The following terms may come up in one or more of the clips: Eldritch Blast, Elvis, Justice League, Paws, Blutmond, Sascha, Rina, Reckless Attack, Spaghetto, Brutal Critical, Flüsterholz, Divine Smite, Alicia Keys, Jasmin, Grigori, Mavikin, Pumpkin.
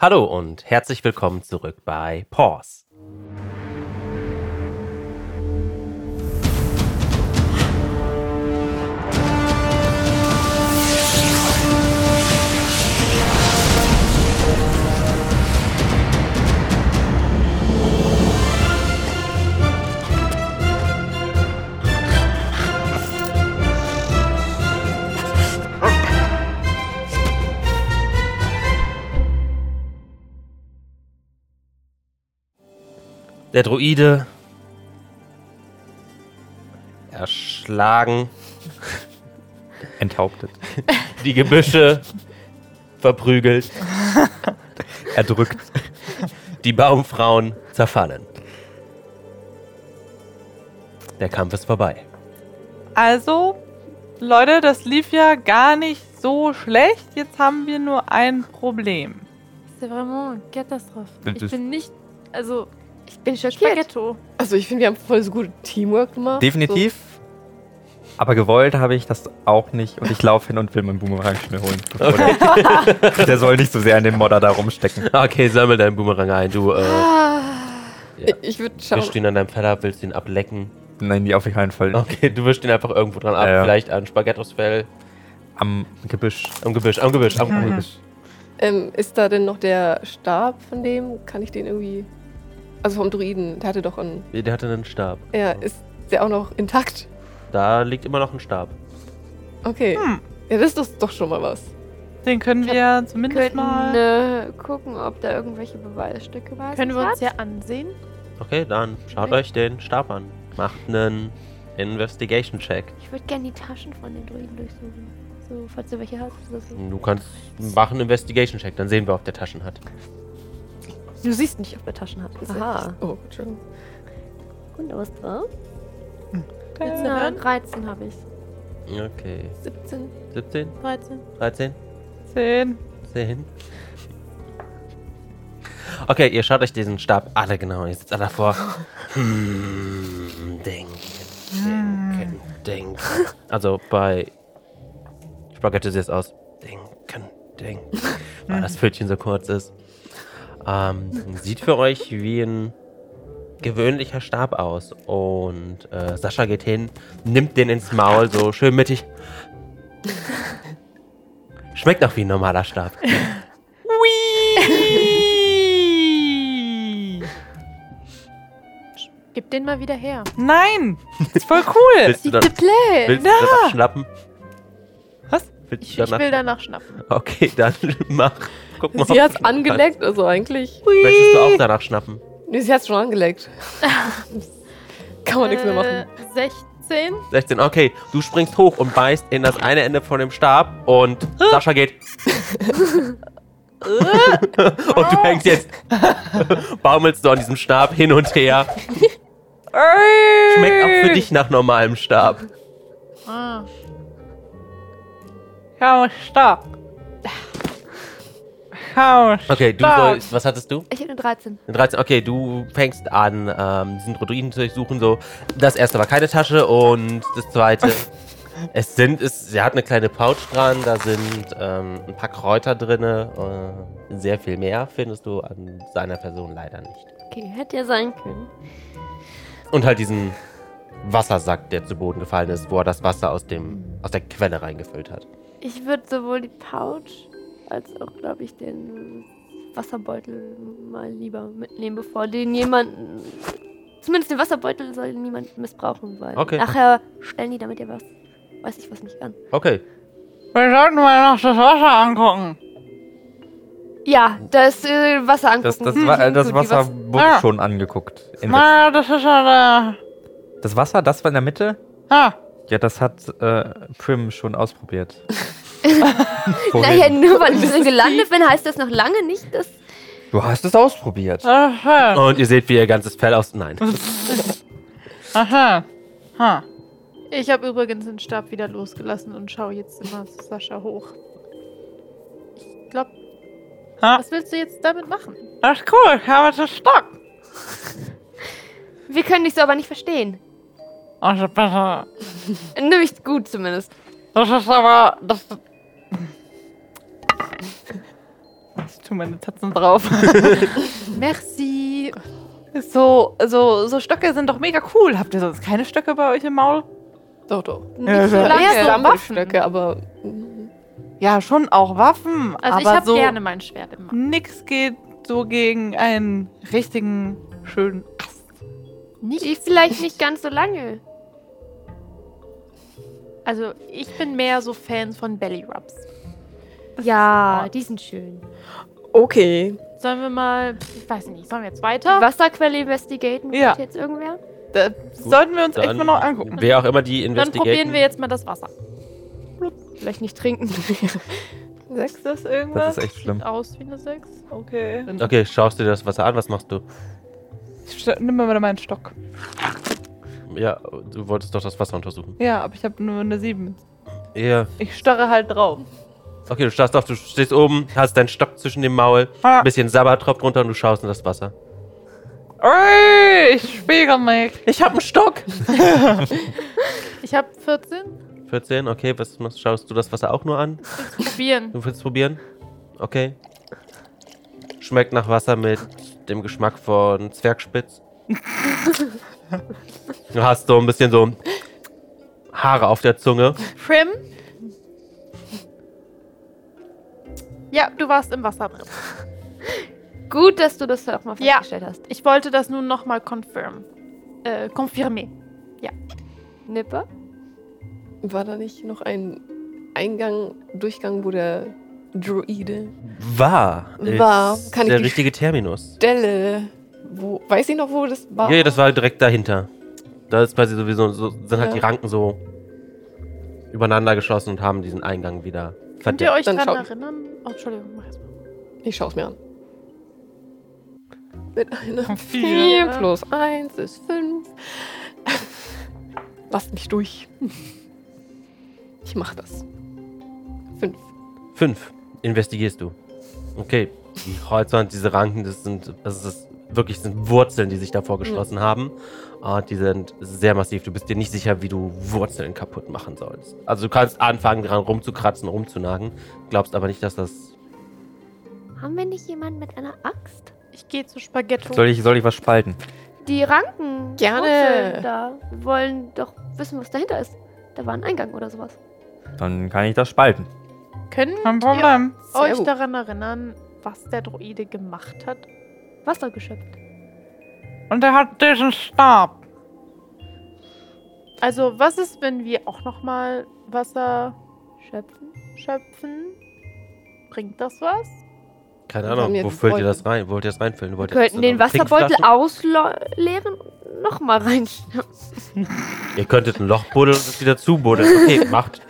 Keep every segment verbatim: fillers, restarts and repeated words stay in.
Hallo und herzlich willkommen zurück bei Paws. Der Druide, erschlagen, enthauptet, die Gebüsche verprügelt, erdrückt, die Baumfrauen zerfallen. Der Kampf ist vorbei. Also, Leute, das lief ja gar nicht so schlecht. Jetzt haben wir nur ein Problem. C'est vraiment catastrophe. Ich bin nicht, also... Ich bin schockiert. Spaghetto. Also ich finde, wir haben voll so gut Teamwork gemacht. Definitiv. So. Aber gewollt habe ich das auch nicht. Und ich laufe hin und will meinen Boomerang schnell holen. Okay. Der, der soll nicht so sehr an dem Modder da rumstecken. Okay, sammel deinen Boomerang ein. Du, äh... Ah. Ja. Ich würde schauen. Du wirst ihn an deinem Fell ab, willst ihn ablecken? Nein, die auf keinen Fall. Okay, du wirst ihn einfach irgendwo dran ab. Ja. Vielleicht an Spaghettos Fell. Am Gebüsch. Am Gebüsch, am Gebüsch, am, mhm. am Gebüsch. Ähm, ist da denn noch der Stab von dem? Kann ich den irgendwie... Also vom Druiden, der hatte doch einen... Der hatte einen Stab. Ja, ist der auch noch intakt? Da liegt immer noch ein Stab. Okay. Hm. Ja, das ist doch schon mal was. Den können wir ja zumindest mal... Können, äh, gucken, ob da irgendwelche Beweisstücke waren. Können wir uns ja ansehen. Okay, dann schaut okay. euch den Stab an. Macht einen Investigation-Check. Ich würde gerne die Taschen von den Druiden durchsuchen. So, falls du welche hast. Du kannst machen einen Investigation-Check, dann sehen wir, ob der Taschen hat. Du siehst nicht, ob der Taschen hat. Aha. Oh, Entschuldigung. Und da was drauf? Ja. dreizehn habe ich. Okay. siebzehn. siebzehn? dreizehn. dreizehn? zehn. zehn. Okay, ihr schaut euch diesen Stab alle genau an. Ihr sitzt alle davor. Hm, denken, denken, denken. Also bei Spaghetti sieht es aus. Denken, denken. Weil das Pfötchen so kurz ist. Ähm, sieht für euch wie ein gewöhnlicher Stab aus. Und äh, Sascha geht hin, nimmt den ins Maul, so schön mittig. Schmeckt auch wie ein normaler Stab. Whee! Gib den mal wieder her. Nein! Ist voll cool! Willst du dann, willst du danach schnappen? Was? Ich, danach? ich will danach schnappen. Okay, dann mach. Guck mal, sie hat's angeleckt, also eigentlich. Hui. Möchtest du auch danach schnappen? Nee, sie hat's schon angeleckt. Kann man äh, nichts mehr machen. sechzehn? sechzehn, okay. Du springst hoch und beißt in das eine Ende von dem Stab und Sascha geht. Und du hängst jetzt, baumelst du an diesem Stab hin und her. Schmeckt auch für dich nach normalem Stab. Ah. Ja, Stab. Okay, du sollst, was hattest du? Ich hatte eine dreizehn. Eine dreizehn, okay, du fängst an, ähm, diesen Druiden zu durchsuchen, so. Das erste war keine Tasche und das zweite, es sind, es, sie hat eine kleine Pouch dran, da sind ähm, ein paar Kräuter drin, äh, sehr viel mehr findest du an seiner Person leider nicht. Okay, hätte ja sein können. Und halt diesen Wassersack, der zu Boden gefallen ist, wo er das Wasser aus dem, aus der Quelle reingefüllt hat. Ich würde sowohl die Pouch... als auch, glaube ich, den Wasserbeutel mal lieber mitnehmen, bevor den jemanden, zumindest den Wasserbeutel soll niemand missbrauchen, weil okay. nachher stellen die damit ja was, weiß ich was nicht an. Okay. Wir sollten mal noch das Wasser angucken. Ja, das äh, Wasser angucken. Das, das, hm, war, das Wasser was- wurde ja. schon angeguckt. Na, das ist ja da. Das Wasser, das war in der Mitte? Ja. Ja, das hat äh, Prim schon ausprobiert. Naja, nur weil ich so gelandet bin, heißt das noch lange nicht, dass... Du hast es ausprobiert. Aha. Und ihr seht, wie ihr ganzes Fell aus... Nein. Aha. Ha. Ich habe übrigens den Stab wieder losgelassen und schaue jetzt immer Sascha hoch. Ich glaube... Was willst du jetzt damit machen? Das ist cool, ich habe das Stock. Wir können dich so aber nicht verstehen. Also besser. Nämlich gut zumindest. Das ist aber... Das tue meine Tatzen drauf. Merci. So, so, so Stöcke sind doch mega cool. Habt ihr sonst keine Stöcke bei euch im Maul? Doch, doch. Nicht ja, so lange Stöcke, aber... Ja, schon auch Waffen. Also ich habe so gerne mein Schwert im Maul. Nix geht so gegen einen richtigen, schönen Ast. Nicht, ich vielleicht nicht ganz so lange. Also ich bin mehr so Fan von Belly Rubs. Das ja, die sind schön. Okay. Sollen wir mal, ich weiß nicht, sollen wir jetzt weiter? Wasserquelle investigaten, ja. Jetzt irgendwer? Da Gut, sollten wir uns echt mal noch angucken. Wer auch immer die investigaten. Dann probieren wir jetzt mal das Wasser. Vielleicht nicht trinken. Sechs das irgendwas? Das ist echt schlimm. Sieht aus wie eine Sechs. Okay. Okay, schaust du dir das Wasser an, was machst du? Ich st- nimm mal wieder meinen Stock. Ja, du wolltest doch das Wasser untersuchen. Ja, aber ich habe nur eine sieben. Ja. Ich starre halt drauf. Okay, du starrst auf, du stehst oben, hast deinen Stock zwischen dem Maul, ein bisschen Sabbat tropft runter und du schaust in das Wasser. Ey, ich spiegel mich. Ich hab einen Stock. Ich hab vierzehn. vierzehn, okay, was machst, schaust du das Wasser auch nur an? Ich will es probieren. Du willst probieren? Okay. Schmeckt nach Wasser mit dem Geschmack von Zwergspitz. Du hast so ein bisschen so Haare auf der Zunge. Prim? Ja, du warst im Wasser drin. Gut, dass du das auch mal festgestellt ja. hast. Ich wollte das nun nochmal confirm. Äh, confirmer. Ja. Nippe? War da nicht noch ein Eingang, Durchgang, wo der Druide... War. War. Ist Kann der ich richtige Terminus. Stelle... Wo, weiß ich noch, wo das war? Ja, das war direkt dahinter. Da ist quasi sowieso, so, sind halt ja. die Ranken so übereinander geschlossen und haben diesen Eingang wieder verdeckt. Könnt ihr euch Dann daran erinnern? Oh, Entschuldigung, mach erstmal. Ich schaue es mir an. Mit einer vier plus eins ist fünf. Lasst mich durch. Ich mach das. Fünf. Fünf. Investigierst du. Okay. Die Häuser und diese Ranken, das sind. Das ist Wirklich sind Wurzeln, die sich davor geschlossen mhm. haben. Und die sind sehr massiv. Du bist dir nicht sicher, wie du Wurzeln kaputt machen sollst. Also du kannst anfangen, dran rumzukratzen, rumzunagen. Glaubst aber nicht, dass das... Haben wir nicht jemanden mit einer Axt? Ich gehe zu Spaghetto. Soll ich, soll ich was spalten? Die Ranken. Gerne. Da. Wir wollen doch wissen, was dahinter ist. Da war ein Eingang oder sowas. Dann kann ich das spalten. Könnt ihr euch daran erinnern, was der Droide gemacht hat? Wasser geschöpft. Und er hat diesen Stab. Also, was ist, wenn wir auch nochmal Wasser schöpfen? Schöpfen? Bringt das was? Keine Ahnung, wo füllt ihr das rein? Wollt ihr das reinfüllen? Wir könnten den Wasserbeutel ausleeren und nochmal reinschöpfen. Ihr könntet ein Loch buddeln und es wieder zubuddeln. Okay, macht.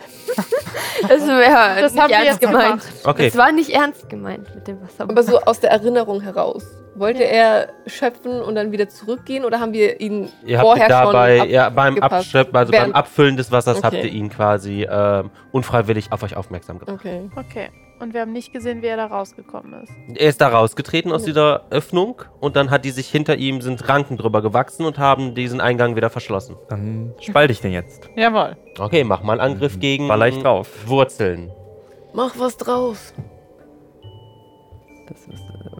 Das wäre das nicht haben ernst wir gemeint. Es okay. war nicht ernst gemeint mit dem Wasserbeutel. Aber so aus der Erinnerung heraus. Wollte ja. er schöpfen und dann wieder zurückgehen oder haben wir ihn ihr vorher habt ihr dabei, schon ab- ja, beim Abschöpfen, also Während- beim Abfüllen des Wassers okay. habt ihr ihn quasi ähm, unfreiwillig auf euch aufmerksam gemacht. Okay. okay. Und wir haben nicht gesehen, wie er da rausgekommen ist. Er ist da rausgetreten aus ja. dieser Öffnung und dann hat die sich hinter ihm, sind Ranken drüber gewachsen und haben diesen Eingang wieder verschlossen. Dann spalte ich den jetzt. Jawohl. Okay, mach mal einen Angriff gegen War leicht drauf. Wurzeln. Mach was draus. Das ist... Äh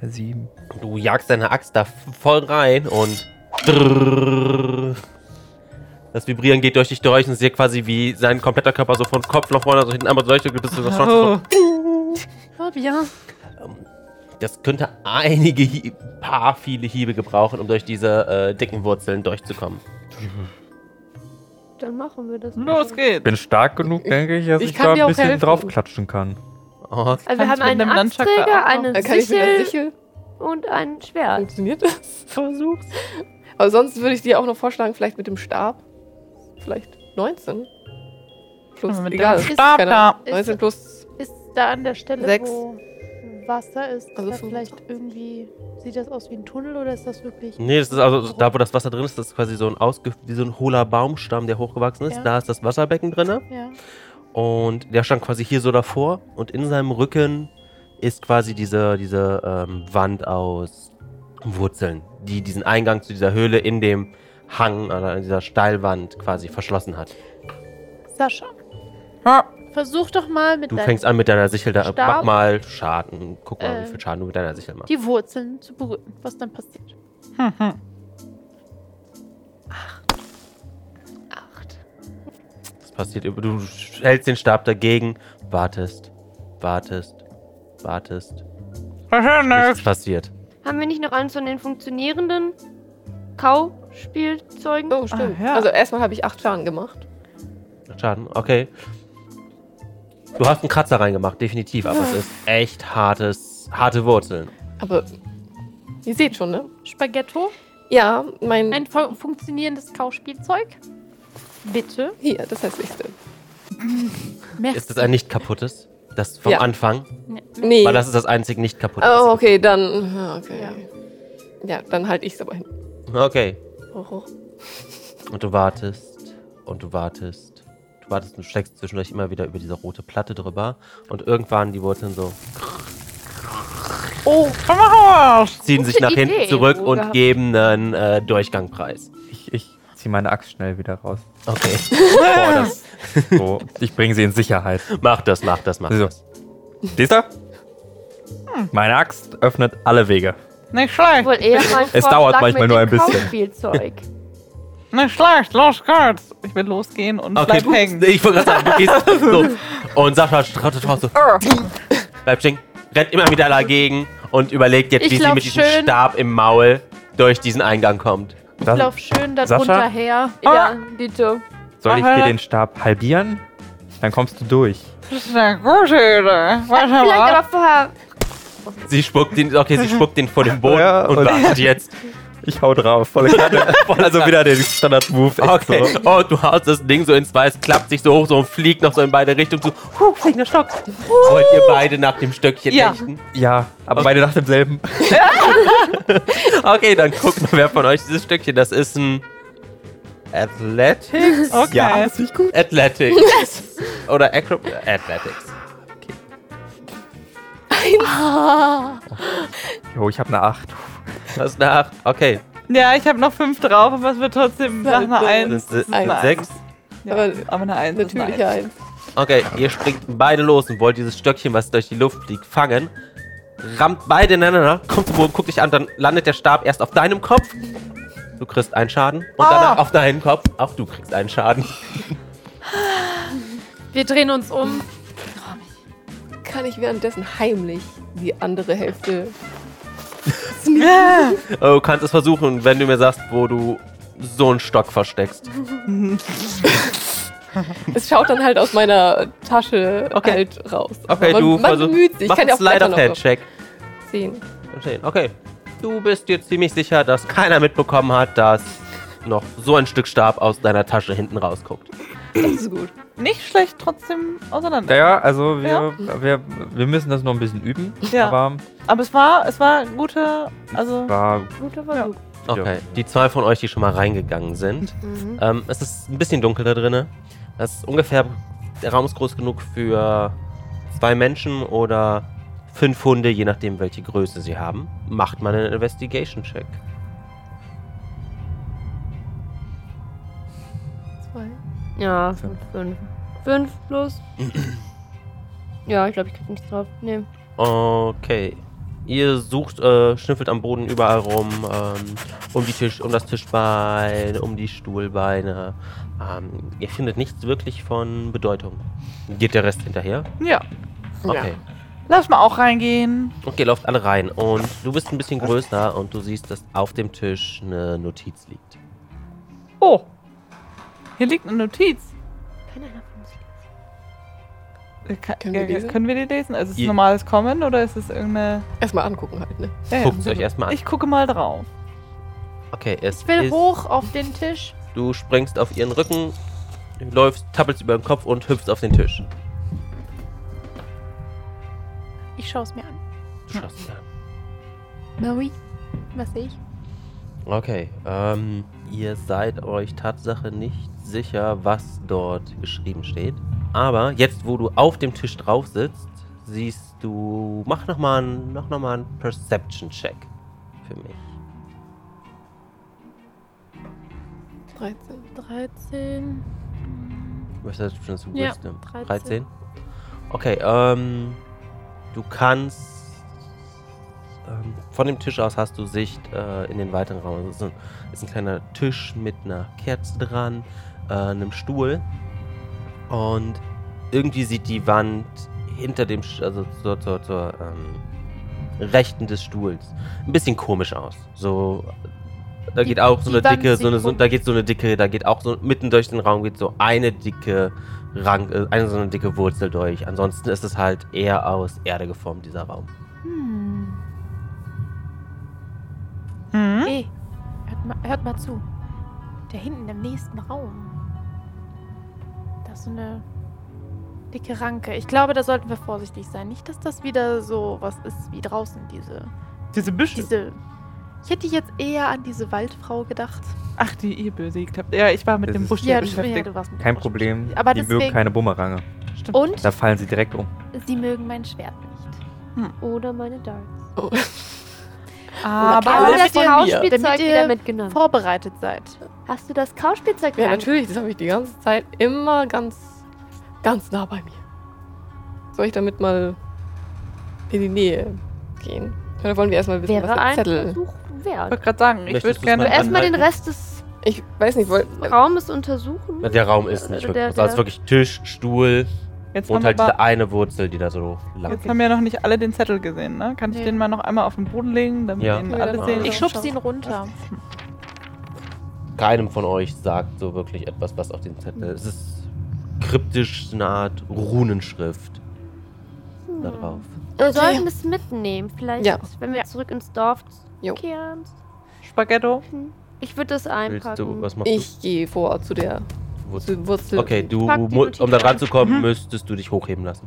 Sieben. Du jagst deine Axt da voll rein und das Vibrieren geht durch dich durch und siehst quasi wie sein kompletter Körper so von Kopf nach vorne, so hinten einmal durch und bist du das schon so. Oh, ja. Das könnte einige Hie- paar viele Hiebe gebrauchen, um durch diese äh, dicken Wurzeln durchzukommen. Dann machen wir das. Los geht's. Bin stark genug, denke ich, dass ich, ich da ein bisschen helfen. draufklatschen kann. Oh, also wir haben einen Axtträger, eine Sichel, Sichel und ein Schwert. Funktioniert das? Versuch's. Aber sonst würde ich dir auch noch vorschlagen, vielleicht mit dem Stab. Vielleicht neunzehn. Plus, mit egal. Dem Stab da. neunzehn ist, plus ist da an der Stelle, sechs. Wo Wasser ist, also ist da vielleicht irgendwie... Sieht das aus wie ein Tunnel oder ist das wirklich... Nee, das ist also da, wo das Wasser drin ist, das ist quasi so ein ausge- wie so ein hohler Baumstamm, der hochgewachsen ist. Ja. Da ist das Wasserbecken drin. Ja. Und der stand quasi hier so davor und in seinem Rücken ist quasi diese, diese ähm, Wand aus Wurzeln, die diesen Eingang zu dieser Höhle in dem Hang oder in dieser Steilwand quasi verschlossen hat. Sascha. Ja. Versuch doch mal mit deiner... Du fängst an mit deiner Sichel, da Stab. Mach mal Schaden. Guck mal, äh, wie viel Schaden du mit deiner Sichel machst. Die Wurzeln zu berühren, was dann passiert. Hm, hm. Acht. Acht. Das passiert, du hältst den Stab dagegen, wartest, wartest, wartest. Nichts passiert. Haben wir nicht noch eins von den funktionierenden Kauspielzeugen? Oh, stimmt. Ah, ja. Also erstmal habe ich acht Schaden gemacht. Schaden, okay. Du hast einen Kratzer reingemacht, definitiv, aber es ist echt hartes, harte Wurzeln. Aber ihr seht schon, ne? Spaghetto? Ja, mein... Ein fun- funktionierendes Kauspielzeug? Bitte? Hier, das heißt nächste. Ist das ein nicht kaputtes? Das vom ja. Anfang? Nee. Weil das ist das einzige nicht kaputte. Oh, okay, dann... Okay. Ja. ja, dann halte ich es aber hin. Okay. Oh, oh. Und du wartest, und du wartest, du wartest und steckst zwischendurch immer wieder über diese rote Platte drüber und irgendwann die Wurzeln so... Oh, ziehen sich nach Idee. hinten zurück und gehabt. geben einen äh, Durchgangpreis. Ich, ich ziehe meine Axt schnell wieder raus. Okay. Boah, das, so. Ich bringe sie in Sicherheit. Mach das, mach das, mach so. das. Siehst du? Hm. Meine Axt öffnet alle Wege. Nicht schlecht. Wohl eher es dauert manchmal nur ein bisschen. Nicht schlecht, los geht's. Ich will losgehen und okay, bleib du, hängen. Ich wollte gerade sagen, du gehst los. Und Sascha strautet raus so. Bleib stehen. Rennt immer wieder dagegen und überlegt jetzt, ich wie sie mit diesem Stab im Maul durch diesen Eingang kommt. Ich das lauf schön darunter her. Ah. Ja, bitte. Soll ich dir den Stab halbieren? Dann kommst du durch. Das ist eine gute Idee. Warte mal. Vorher... Sie spuckt ihn, okay, sie spuckt ihn vor den Boden ja, und wartet jetzt. Ich hau drauf. Volle Karte. Also wieder den Standard-Move. Okay. So. Oh, du haust das Ding so ins Weiß, klappt sich so hoch so und fliegt noch so in beide Richtungen. So, huh, fliegender Stock. Uh. Wollt ihr beide nach dem Stöckchen ja. hechten? Ja, aber okay. beide nach demselben. Okay, dann guckt mal, wer von euch dieses Stöckchen. Das ist ein Athletics? Okay. Ja, ist nicht gut. Athletics. Yes. Oder Acro- Athletics. Okay. Ah. Jo, ich hab eine acht. Das ist eine acht, okay. Ja, ich habe noch fünf drauf, aber es wird trotzdem nach einer eins. Das ist eine sechs. Ja, aber, aber eine eins. Natürlich eine eins. Okay, ihr springt beide los und wollt dieses Stöckchen, was durch die Luft fliegt, fangen. Rammt beide ineinander, kommt zum Boden, guckt dich an, dann landet der Stab erst auf deinem Kopf. Du kriegst einen Schaden. Und ah. danach auf deinen Kopf. Auch du kriegst einen Schaden. Wir drehen uns um. Kann ich währenddessen heimlich die andere Hälfte... Oh, du kannst es versuchen, wenn du mir sagst, wo du so einen Stock versteckst. Es schaut dann halt aus meiner Tasche okay. halt raus. Okay, man, du versuchst. Ich kann ja auch Slider-Pad-Check. zehn. Okay. Du bist dir ziemlich sicher, dass keiner mitbekommen hat, dass noch so ein Stück Stab aus deiner Tasche hinten rausguckt. Das ist gut. Nicht schlecht, trotzdem auseinander. Ja, also wir, ja. wir, wir müssen das noch ein bisschen üben. Ja. Aber, aber es war es war ein guter, also war guter Versuch. Ja. Okay, die zwei von euch, die schon mal reingegangen sind. Mhm. Ähm, es ist ein bisschen dunkel da drin. Das ist ungefähr, der Raum ist groß genug für zwei Menschen oder fünf Hunde, je nachdem, welche Größe sie haben. Macht mal einen Investigation-Check. Ja, fünf. fünf plus. Ja, ich glaube, ich krieg nichts drauf. Nee. Okay. Ihr sucht, äh, schnüffelt am Boden überall rum. Ähm, um die Tisch, um das Tischbein, um die Stuhlbeine. Ähm, ihr findet nichts wirklich von Bedeutung. Geht der Rest hinterher? Ja. Okay. Ja. Lass mal auch reingehen. Okay, lauft alle rein. Und du bist ein bisschen größer und du siehst, dass auf dem Tisch eine Notiz liegt. Oh. Hier liegt eine Notiz. Kann einer von uns lesen? Kann, können, wir können wir die lesen? Also ist es ja. normales Kommen oder ist es irgendeine... Erstmal angucken halt, ne? Ja, guckt es ja. euch erstmal an. Ich gucke mal drauf. Okay, es Ich will ist, hoch auf den Tisch. Du springst auf ihren Rücken, läufst, tappelst über den Kopf und hüpfst auf den Tisch. Ich schaue es mir an. Du schaust es mir an. Maui, was sehe ich? Okay, ähm, ihr seid euch Tatsache nicht sicher, was dort geschrieben steht. Aber jetzt, wo du auf dem Tisch drauf sitzt, siehst du... Mach nochmal einen noch mal einen Perception-Check für mich. dreizehn. dreizehn. Du möchtest schon zu ja, dreizehn. dreizehn? Okay, ähm... du kannst... Ähm, von dem Tisch aus hast du Sicht äh, in den weiteren Raum. Das ist ein, ist ein kleiner Tisch mit einer Kerze dran, äh, einem Stuhl. Und irgendwie sieht die Wand hinter dem... also zur... zur, zur ähm, rechten des Stuhls ein bisschen komisch aus. So, da die, geht auch so eine dicke, so eine, so, da geht so eine dicke, da geht auch so mitten durch den Raum geht so eine dicke Rank, eine so eine dicke Wurzel durch. Ansonsten ist es halt eher aus Erde geformt, dieser Raum. Hm. Hm? Ey, hört mal, hört mal zu. Da hinten im nächsten Raum. Da ist so eine dicke Ranke. Ich glaube, da sollten wir vorsichtig sein. Nicht, dass das wieder so was ist wie draußen, diese... Diese Büsche? Diese... Ich hätte jetzt eher an diese Waldfrau gedacht. Ach, die ihr besiegt habt. Ja, ich war mit das dem Busch hier beschäftigt. Ja, du warst mit Kein Busch Problem, aber die deswegen... mögen keine Bumerange. Stimmt. Und? Da fallen sie direkt um. Sie mögen mein Schwert nicht. Hm. Oder meine Darts. Oh. Ah, aber alle mit Kauspielzeug, damit ihr mitgenommen. Vorbereitet seid. Hast du das Kauspielzeug? Ja, natürlich, das habe ich die ganze Zeit immer ganz... ganz nah bei mir. Soll ich damit mal in die Nähe gehen? Dann wollen wir erstmal wissen, Wäre was der Zettel... Wäre ein Versuch wert. Ich wollte gerade sagen, ich würde gerne... Erstmal den Rest des... Ich weiß nicht, wollt... Raumes untersuchen? Der Raum ist nicht der, wirklich... Da ist wirklich Tisch, Stuhl jetzt und halt diese eine Wurzel, die da so lang Jetzt geht. Haben wir ja noch nicht alle den Zettel gesehen, ne? Kann ich nee. den mal noch einmal auf den Boden legen, damit ja. wir ihn ja, alle sehen? Ich schub's ihn runter. Keinem von euch sagt so wirklich etwas, was auf dem Zettel ist. Es ist kryptisch, so eine Art Runenschrift hm. da drauf. Wir sollten es mitnehmen, vielleicht, ja. wenn wir zurück ins Dorf kehren. Spaghetto? Ich würde das einpacken. Du, was machst du? Ich gehe vor zu der Wurzel. Wurzel. Okay, du, um da ranzukommen, mhm. müsstest du dich hochheben lassen.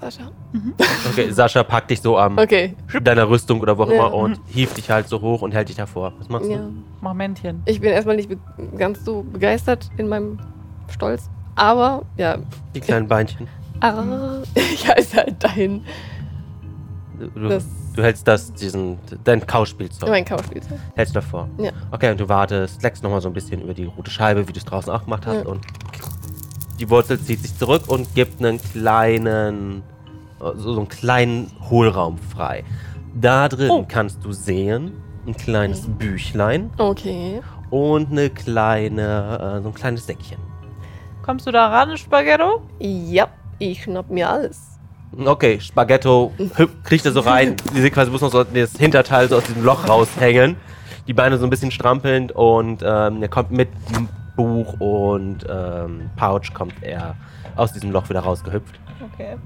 Sascha? Mhm. Okay, Sascha packt dich so am okay. deiner Rüstung oder wo auch ja. immer und hieft dich halt so hoch und hält dich davor. Was machst ja. du? Momentchen. Ich bin erstmal nicht be- ganz so begeistert in meinem Stolz, aber ja. Die kleinen Beinchen. Ah, ich heiße halt dein. Du, das du hältst das, diesen, dein Kauspielzeug. Mein Kauspielzeug. Hältst davor. Ja. Okay, und du wartest, leckst nochmal so ein bisschen über die rote Scheibe, wie du es draußen auch gemacht hast. Ja. Und die Wurzel zieht sich zurück und gibt einen kleinen, so einen kleinen Hohlraum frei. Da drin oh. kannst du sehen, ein kleines okay. Büchlein. Okay. Und eine kleine, so ein kleines Säckchen. Kommst du da ran, Spaghetto? Ja, ich schnapp mir alles. Okay, Spaghetto hüpf, kriegt er so rein. Die sieht quasi, muss noch so das Hinterteil so aus diesem Loch raushängen. Die Beine so ein bisschen strampelnd und ähm, er kommt mit dem Buch und ähm, Pouch kommt er aus diesem Loch wieder rausgehüpft. Okay.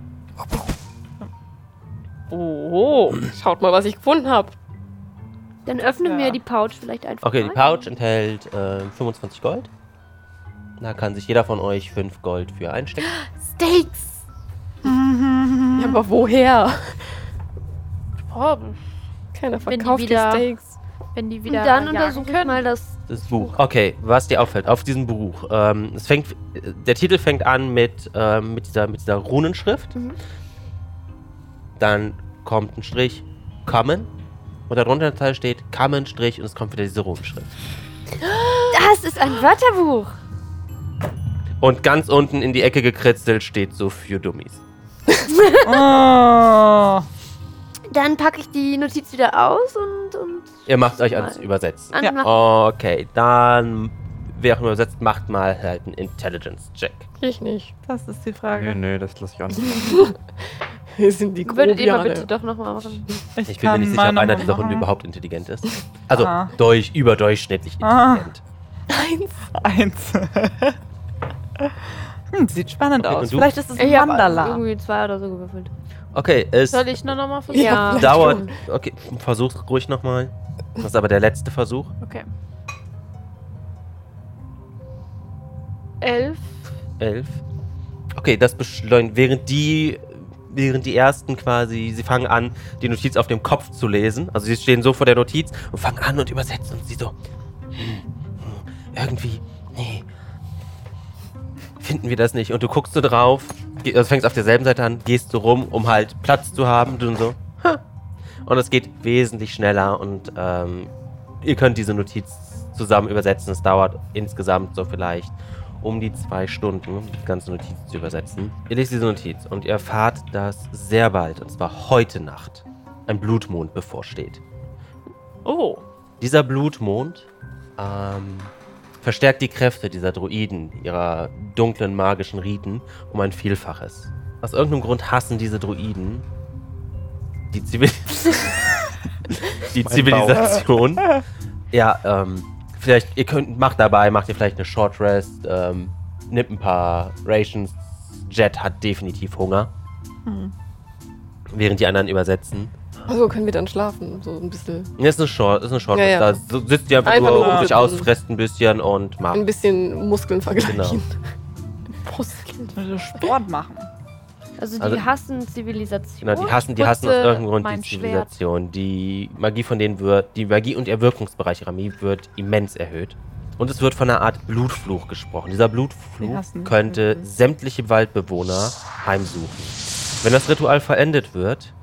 Oh, schaut mal, was ich gefunden habe. Dann öffnen ja. wir die Pouch vielleicht einfach Okay, rein. Die Pouch enthält äh, fünfundzwanzig Gold. Da kann sich jeder von euch fünf Gold für einstecken. Steaks! Ja, aber woher? Oh, keiner verkauft die, wieder, die Steaks. Wenn die wieder Und dann untersuche ich mal das, das Buch. Okay, was dir auffällt, auf diesem Buch. Ähm, es fängt, der Titel fängt an mit, ähm, mit, dieser, mit dieser Runenschrift. Mhm. Dann kommt ein Strich, Kommen. Und darunter im Teil steht Kommen, Strich. Und es kommt wieder diese Runenschrift. Das ist ein Wörterbuch. Und ganz unten in die Ecke gekritzelt steht so für Dummies. Oh. Dann packe ich die Notiz wieder aus und... und Ihr macht euch ans Übersetzen. An ja. Okay, dann... Wer auch immer übersetzt, macht mal halt einen Intelligence-Check. Ich nicht. Das ist die Frage. Nee, nee, das lasse ich auch nicht. Hier sind die Würdet ihr mal bitte doch nochmal machen. Ich, ich bin mir nicht sicher, ob einer dieser Hunde überhaupt intelligent ist. Also, ah. durch, überdurchschnittlich intelligent. Ah. Eins. Eins. Hm, sieht spannend okay, aus. Vielleicht ist es ein ich Mandala. Ich habe irgendwie zwei oder so gewürfelt. Okay, es... Soll ich nur nochmal versuchen? Ja, dauert... Okay, versuch's ruhig nochmal. Das ist aber der letzte Versuch. Okay. Elf. Elf. Okay, das beschleunigt. Während die... Während die ersten quasi, sie fangen an, die Notiz auf dem Kopf zu lesen. Also sie stehen so vor der Notiz und fangen an und übersetzen und sie so... Hm, irgendwie... Nee... Finden wir das nicht. Und du guckst so drauf, also fängst auf derselben Seite an, gehst so rum, um halt Platz zu haben. Und so. Und es geht wesentlich schneller und ähm, ihr könnt diese Notiz zusammen übersetzen. Es dauert insgesamt so vielleicht um die zwei Stunden, um die ganze Notiz zu übersetzen. Ihr lest diese Notiz und ihr erfahrt, dass sehr bald, und zwar heute Nacht, ein Blutmond bevorsteht. Oh. Dieser Blutmond ähm, verstärkt die Kräfte dieser Druiden, ihrer dunklen magischen Riten, um ein Vielfaches. Aus irgendeinem Grund hassen diese Druiden die, Zivi- die Zivilisation. Ja, ähm, vielleicht, ihr könnt, macht dabei, macht ihr vielleicht eine Short Rest, ähm, nippt ein paar Rations. Jet hat definitiv Hunger. Hm. Während die anderen übersetzen. Also können wir dann schlafen, so ein bisschen. Ja, ist eine Short, ist eine Short ja, ja. Da sitzt ihr einfach, einfach nur, um sich aus, fresst ein bisschen und macht. Ein bisschen Muskeln vergleichen. Genau. Muskeln. Also Sport machen. Also die also, hassen Zivilisation. Genau, die hassen, die hassen aus irgendeinem Grund die Zivilisation. Schwert. Die Magie von denen wird, die Magie und ihr Wirkungsbereich ihrer Magie wird immens erhöht. Und es wird von einer Art Blutfluch gesprochen. Dieser Blutfluch könnte sämtliche Waldbewohner heimsuchen. Wenn das Ritual vollendet wird,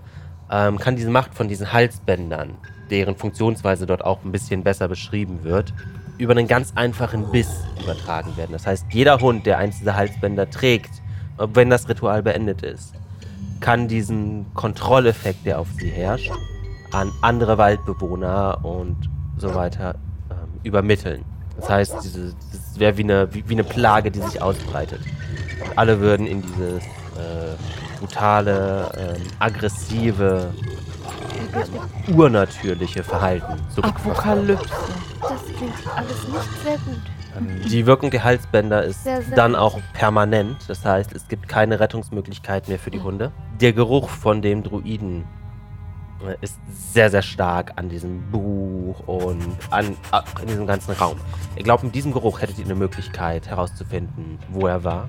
ähm, kann diese Macht von diesen Halsbändern, deren Funktionsweise dort auch ein bisschen besser beschrieben wird, über einen ganz einfachen Biss übertragen werden. Das heißt, jeder Hund, der eins dieser Halsbänder trägt, wenn das Ritual beendet ist, kann diesen Kontrolleffekt, der auf sie herrscht, an andere Waldbewohner und so weiter ähm, übermitteln. Das heißt, diese, das wäre wie eine, wie, wie eine Plage, die sich ausbreitet. Und alle würden in dieses... Äh, brutale, ähm, aggressive, ähm,urnatürliche Verhalten. So Apokalypse. Das klingt alles nicht sehr gut. Ähm, die Wirkung der Halsbänder ist sehr, sehr dann auch permanent. Das heißt, es gibt keine Rettungsmöglichkeit mehr für die Hunde. Der Geruch von dem Druiden äh, ist sehr, sehr stark an diesem Buch und an, an diesem ganzen Raum. Ich glaube, mit diesem Geruch hättet ihr eine Möglichkeit herauszufinden, wo er war,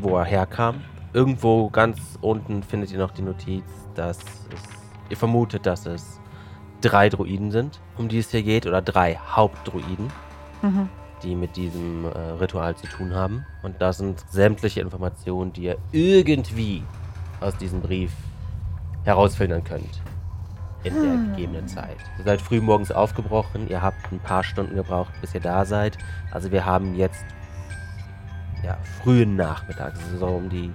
wo er herkam. Irgendwo ganz unten findet ihr noch die Notiz, dass es, ihr vermutet, dass es drei Druiden sind, um die es hier geht, oder drei Hauptdruiden, mhm. die mit diesem äh, Ritual zu tun haben. Und da sind sämtliche Informationen, die ihr irgendwie aus diesem Brief herausfiltern könnt in der mhm. gegebenen Zeit. Ihr seid früh morgens aufgebrochen, ihr habt ein paar Stunden gebraucht, bis ihr da seid. Also wir haben jetzt ja, frühen Nachmittag, also so um die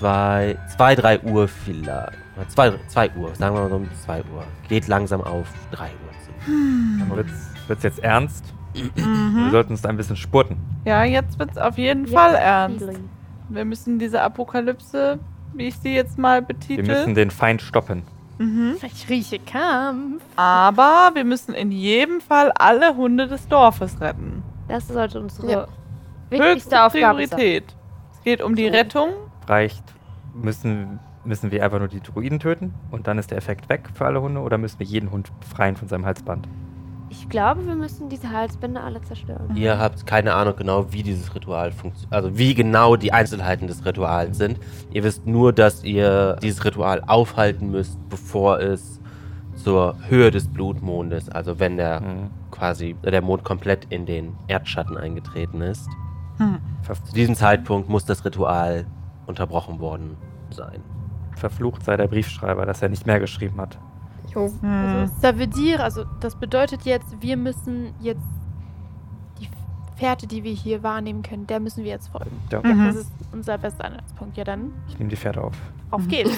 Zwei, zwei, drei Uhr vielleicht. Zwei, zwei Uhr, sagen wir mal so um zwei Uhr. Geht langsam auf drei Uhr zu. Hm. Wird's, wird's jetzt ernst? Mhm. Wir sollten uns da ein bisschen spurten. Ja, jetzt wird's auf jeden jetzt Fall ernst. Wir müssen diese Apokalypse, wie ich sie jetzt mal betitel... Wir müssen den Feind stoppen. Mhm. Ich rieche Kampf. Aber wir müssen in jedem Fall alle Hunde des Dorfes retten. Das sollte unsere ja. wichtigste höchste Aufgabe Priorität. Sein. Es geht um die so. Rettung. Reicht, müssen, müssen wir einfach nur die Druiden töten und dann ist der Effekt weg für alle Hunde, oder müssen wir jeden Hund befreien von seinem Halsband? Ich glaube, wir müssen diese Halsbänder alle zerstören. Ihr habt keine Ahnung genau, wie dieses Ritual funktioniert, also wie genau die Einzelheiten des Rituals sind. Ihr wisst nur, dass ihr dieses Ritual aufhalten müsst, bevor es zur Höhe des Blutmondes, also wenn der mhm. quasi der Mond komplett in den Erdschatten eingetreten ist. Mhm. Zu diesem Zeitpunkt muss das Ritual unterbrochen worden sein. Verflucht sei der Briefschreiber, dass er nicht mehr geschrieben hat. Jo. Hm. Also, also das bedeutet jetzt, wir müssen jetzt die Fährte, die wir hier wahrnehmen können, der müssen wir jetzt folgen. Ja. Mhm. Das ist unser bester Anhaltspunkt. Ja, dann. Ich nehme die Fährte auf. Auf geht's.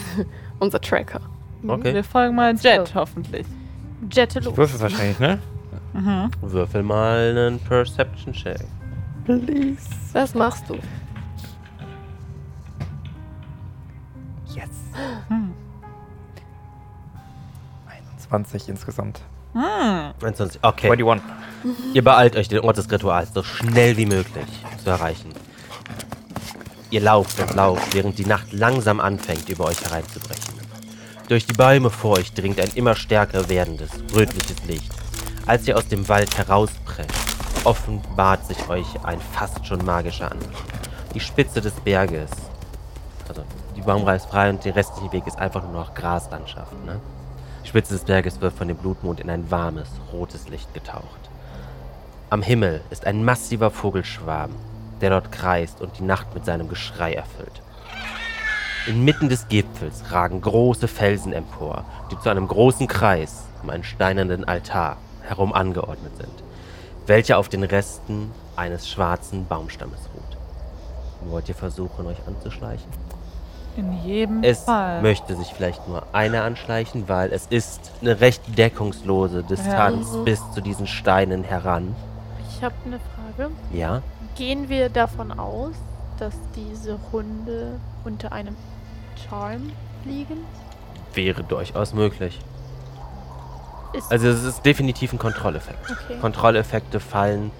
Unser Tracker. Okay. Wir folgen mal Jet, hoffentlich. Jette los. Ich würfel wahrscheinlich, ne? Mhm. Würfel mal einen Perception-Check. Please. Das machst du. Yes. Hm. einundzwanzig insgesamt. Hm. einundzwanzig, okay. einundzwanzig. Ihr beeilt euch, den Ort des Rituals so schnell wie möglich zu erreichen. Ihr lauft und lauft, während die Nacht langsam anfängt, über euch hereinzubrechen. Durch die Bäume vor euch dringt ein immer stärker werdendes, rötliches Licht. Als ihr aus dem Wald herausprescht, offenbart sich euch ein fast schon magischer Anblick. Die Spitze des Berges, also die Baumreihe ist frei und der restliche Weg ist einfach nur noch Graslandschaft. Ne? Die Spitze des Berges wird von dem Blutmond in ein warmes, rotes Licht getaucht. Am Himmel ist ein massiver Vogelschwarm, der dort kreist und die Nacht mit seinem Geschrei erfüllt. Inmitten des Gipfels ragen große Felsen empor, die zu einem großen Kreis um einen steinernen Altar herum angeordnet sind, welcher auf den Resten eines schwarzen Baumstammes ruht. Wollt ihr versuchen, euch anzuschleichen? In jedem es Fall. Es möchte sich vielleicht nur einer anschleichen, weil es ist eine recht deckungslose Distanz ja. bis zu diesen Steinen heran. Ich habe eine Frage. Ja? Gehen wir davon aus, dass diese Hunde unter einem Charm liegen? Wäre durchaus möglich. Ist also es ist definitiv ein Kontrolleffekt. Okay. Kontrolleffekte fallen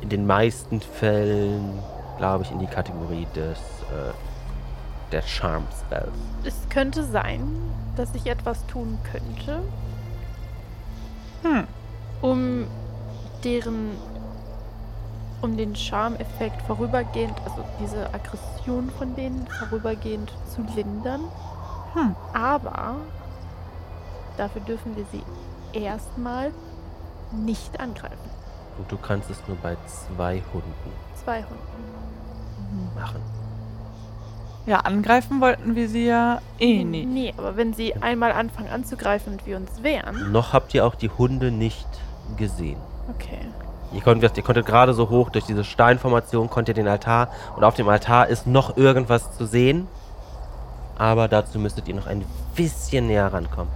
in den meisten Fällen, glaube ich, in die Kategorie des äh, der Charm Spells. Es könnte sein, dass ich etwas tun könnte, hm. um deren um den Charmeffekt vorübergehend, also diese Aggression von denen vorübergehend zu lindern. Hm. Aber dafür dürfen wir sie erstmal nicht angreifen. Und du kannst es nur bei zwei Hunden. Zwei Hunden. Machen. Ja, angreifen wollten wir sie ja eh nicht. Nee, aber wenn sie einmal anfangen anzugreifen und wir uns wehren... Noch habt ihr auch die Hunde nicht gesehen. Okay. Ihr konntet, ihr konntet gerade so hoch durch diese Steinformation, konntet ihr den Altar... Und auf dem Altar ist noch irgendwas zu sehen. Aber dazu müsstet ihr noch ein bisschen näher rankommen.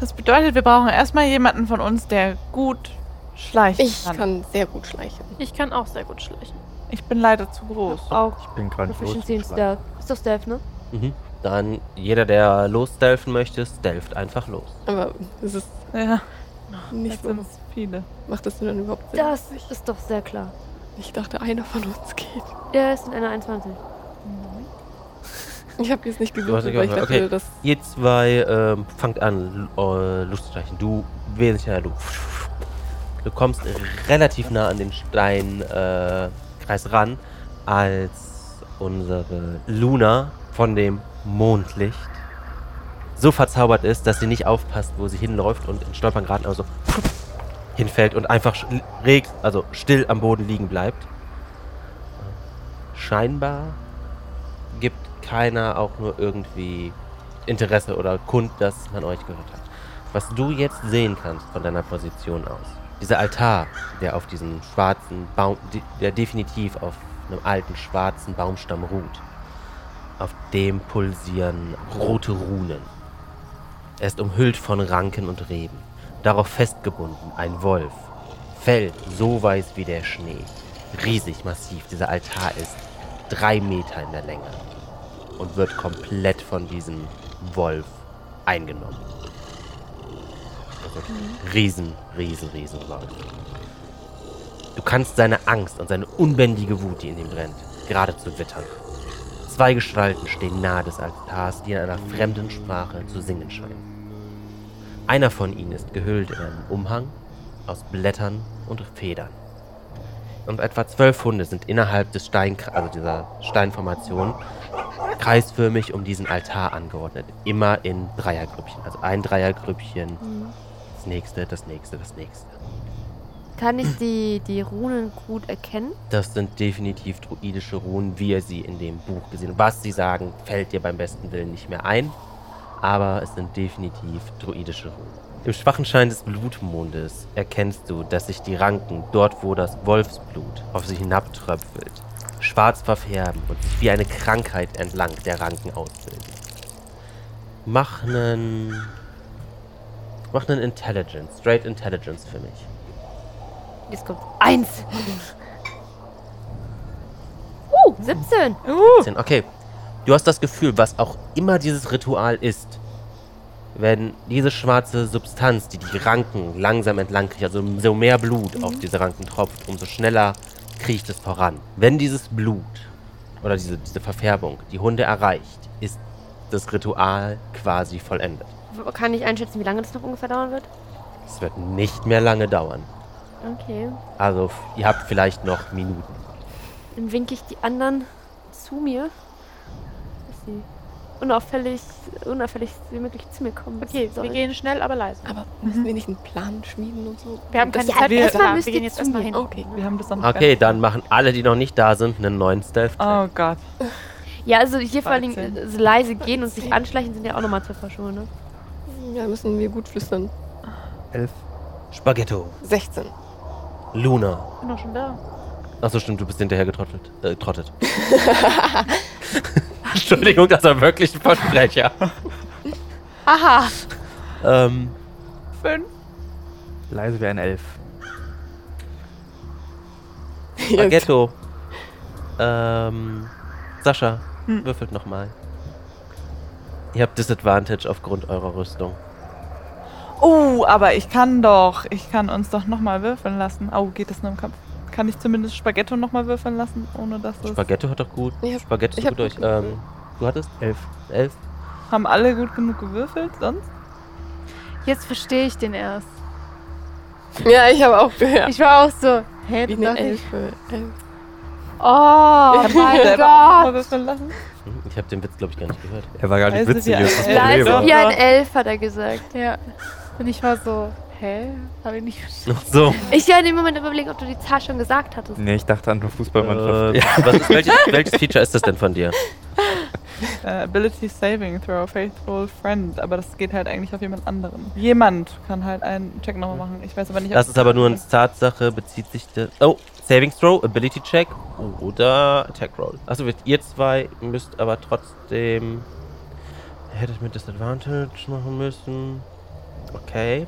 Das bedeutet, wir brauchen erstmal jemanden von uns, der gut schleichen ich kann. Ich kann sehr gut schleichen. Ich kann auch sehr gut schleichen. Ich bin leider zu groß. Ich auch. Ich bin gerade Proficiency Stealth. Ist das Stealth, ne? Mhm. Dann jeder, der losstealthen möchte, stealtht einfach los. Aber es ist ja. nicht so viele. Macht das denn überhaupt Sinn? Das ist doch sehr klar. Ich dachte, einer von uns geht. Ja, es sind eine einundzwanzig. Ich habe jetzt nicht gewürfelt, weil ich dachte, okay. das... Ihr zwei ähm, fangt an, äh, loszustreichen. Du, wesentlich näher, du. Du kommst relativ nah an den Steinkreis äh, ran, als unsere Luna von dem Mondlicht so verzaubert ist, dass sie nicht aufpasst, wo sie hinläuft und in Stolpern geraten, also hinfällt und einfach sch- regt, also still am Boden liegen bleibt. Scheinbar gibt keiner auch nur irgendwie Interesse oder Kund, dass man euch gehört hat. Was du jetzt sehen kannst von deiner Position aus, dieser Altar, der auf diesem schwarzen Baum, der definitiv auf einem alten schwarzen Baumstamm ruht, auf dem pulsieren rote Runen. Er ist umhüllt von Ranken und Reben, darauf festgebunden ein Wolf, Fell so weiß wie der Schnee, riesig massiv. Dieser Altar ist drei Meter in der Länge und wird komplett von diesem Wolf eingenommen. Also mhm. riesen, riesen, riesen Wolf. Du kannst seine Angst und seine unbändige Wut, die in ihm brennt, geradezu wittern. Zwei Gestalten stehen nahe des Altars, die in einer fremden Sprache zu singen scheinen. Einer von ihnen ist gehüllt in einen Umhang aus Blättern und Federn. Und etwa zwölf Hunde sind innerhalb des Stein, also dieser Steinformation kreisförmig um diesen Altar angeordnet. Immer in Dreiergrüppchen. Also ein Dreiergrüppchen, mhm. das nächste, das nächste, das nächste. Kann ich die, die Runen gut erkennen? Das sind definitiv druidische Runen, wie ihr sie in dem Buch gesehen habt. Was sie sagen, fällt dir beim besten Willen nicht mehr ein. Aber es sind definitiv druidische Runen. Im schwachen Schein des Blutmondes erkennst du, dass sich die Ranken, dort wo das Wolfsblut auf sich hinabtröpfelt, schwarz verfärben und sich wie eine Krankheit entlang der Ranken ausbilden. Mach einen... Mach einen Intelligence, straight Intelligence für mich. Jetzt kommt eins! uh, siebzehn! siebzehn, okay. Du hast das Gefühl, was auch immer dieses Ritual ist, wenn diese schwarze Substanz, die die Ranken langsam entlang kriecht, also so mehr Blut mhm. auf diese Ranken tropft, umso schneller kriecht es voran. Wenn dieses Blut oder diese, diese Verfärbung die Hunde erreicht, ist das Ritual quasi vollendet. Kann ich einschätzen, wie lange das noch ungefähr dauern wird? Es wird nicht mehr lange dauern. Okay. Also ihr habt vielleicht noch Minuten. Dann winke ich die anderen zu mir, dass sie unauffällig, unauffällig wie möglich zu mir kommen. Okay, wir gehen schnell, aber leise. Aber müssen mhm. wir nicht einen Plan schmieden und so? Wir haben keine ja, Zeit, wir, erstmal wir gehen jetzt erstmal hin. Okay, wir haben das okay dann machen alle, die noch nicht da sind, einen neuen Stealth. Oh Gott. Ja, also hier vor allem so leise gehen und sich anschleichen sind ja auch nochmal zwei Paar Schuhe, ne? Ja, müssen wir gut flüstern. elf. Spaghetto. sechzehn. Luna. Ich bin doch schon da. Achso, stimmt, du bist hinterher getrottet. Äh, trottet. Entschuldigung, das war wirklich ein Versprecher. Aha. Ähm. Fünf. Leise wie ein Elf. Ghetto. Ähm. Sascha, hm. würfelt nochmal. Ihr habt Disadvantage aufgrund eurer Rüstung. Oh, aber ich kann doch. Ich kann uns doch nochmal würfeln lassen. Oh, geht das nur im Kampf? Kann ich zumindest Spaghetto nochmal würfeln lassen, ohne dass es... Spaghetto hat doch gut. Hab, Spaghetto ist gut durch. Ähm, du hattest? Elf. Elf. Haben alle gut genug gewürfelt, sonst? Jetzt verstehe ich den erst. Ja, ich habe auch gehört. Ich war auch so... Hä, wie eine Elfe. Elf. Oh, ich mein Gott. Mal würfeln lassen. Ich habe den Witz, glaube ich, gar nicht gehört. Er war gar nicht witzig. Leise wie ein Elf, hat er gesagt. Ja. Und ich war so, hä? Hab ich nicht verstanden. So. Ich war in dem Moment überlegt, ob du die Zahl schon gesagt hattest. Nee, ich dachte an eine Fußballmannschaft. Äh, ja. Was ist, welches, welches Feature ist das denn von dir? Uh, Ability Saving Throw, Faithful Friend. Aber das geht halt eigentlich auf jemand anderen. Jemand kann halt einen Check nochmal machen. Ich weiß aber nicht, ob das ist aber nur eine Tatsache, bezieht sich das... Oh, Saving Throw, Ability Check oder Attack Roll. Achso, ihr zwei müsst aber trotzdem... Hättet mit Disadvantage machen müssen. Okay.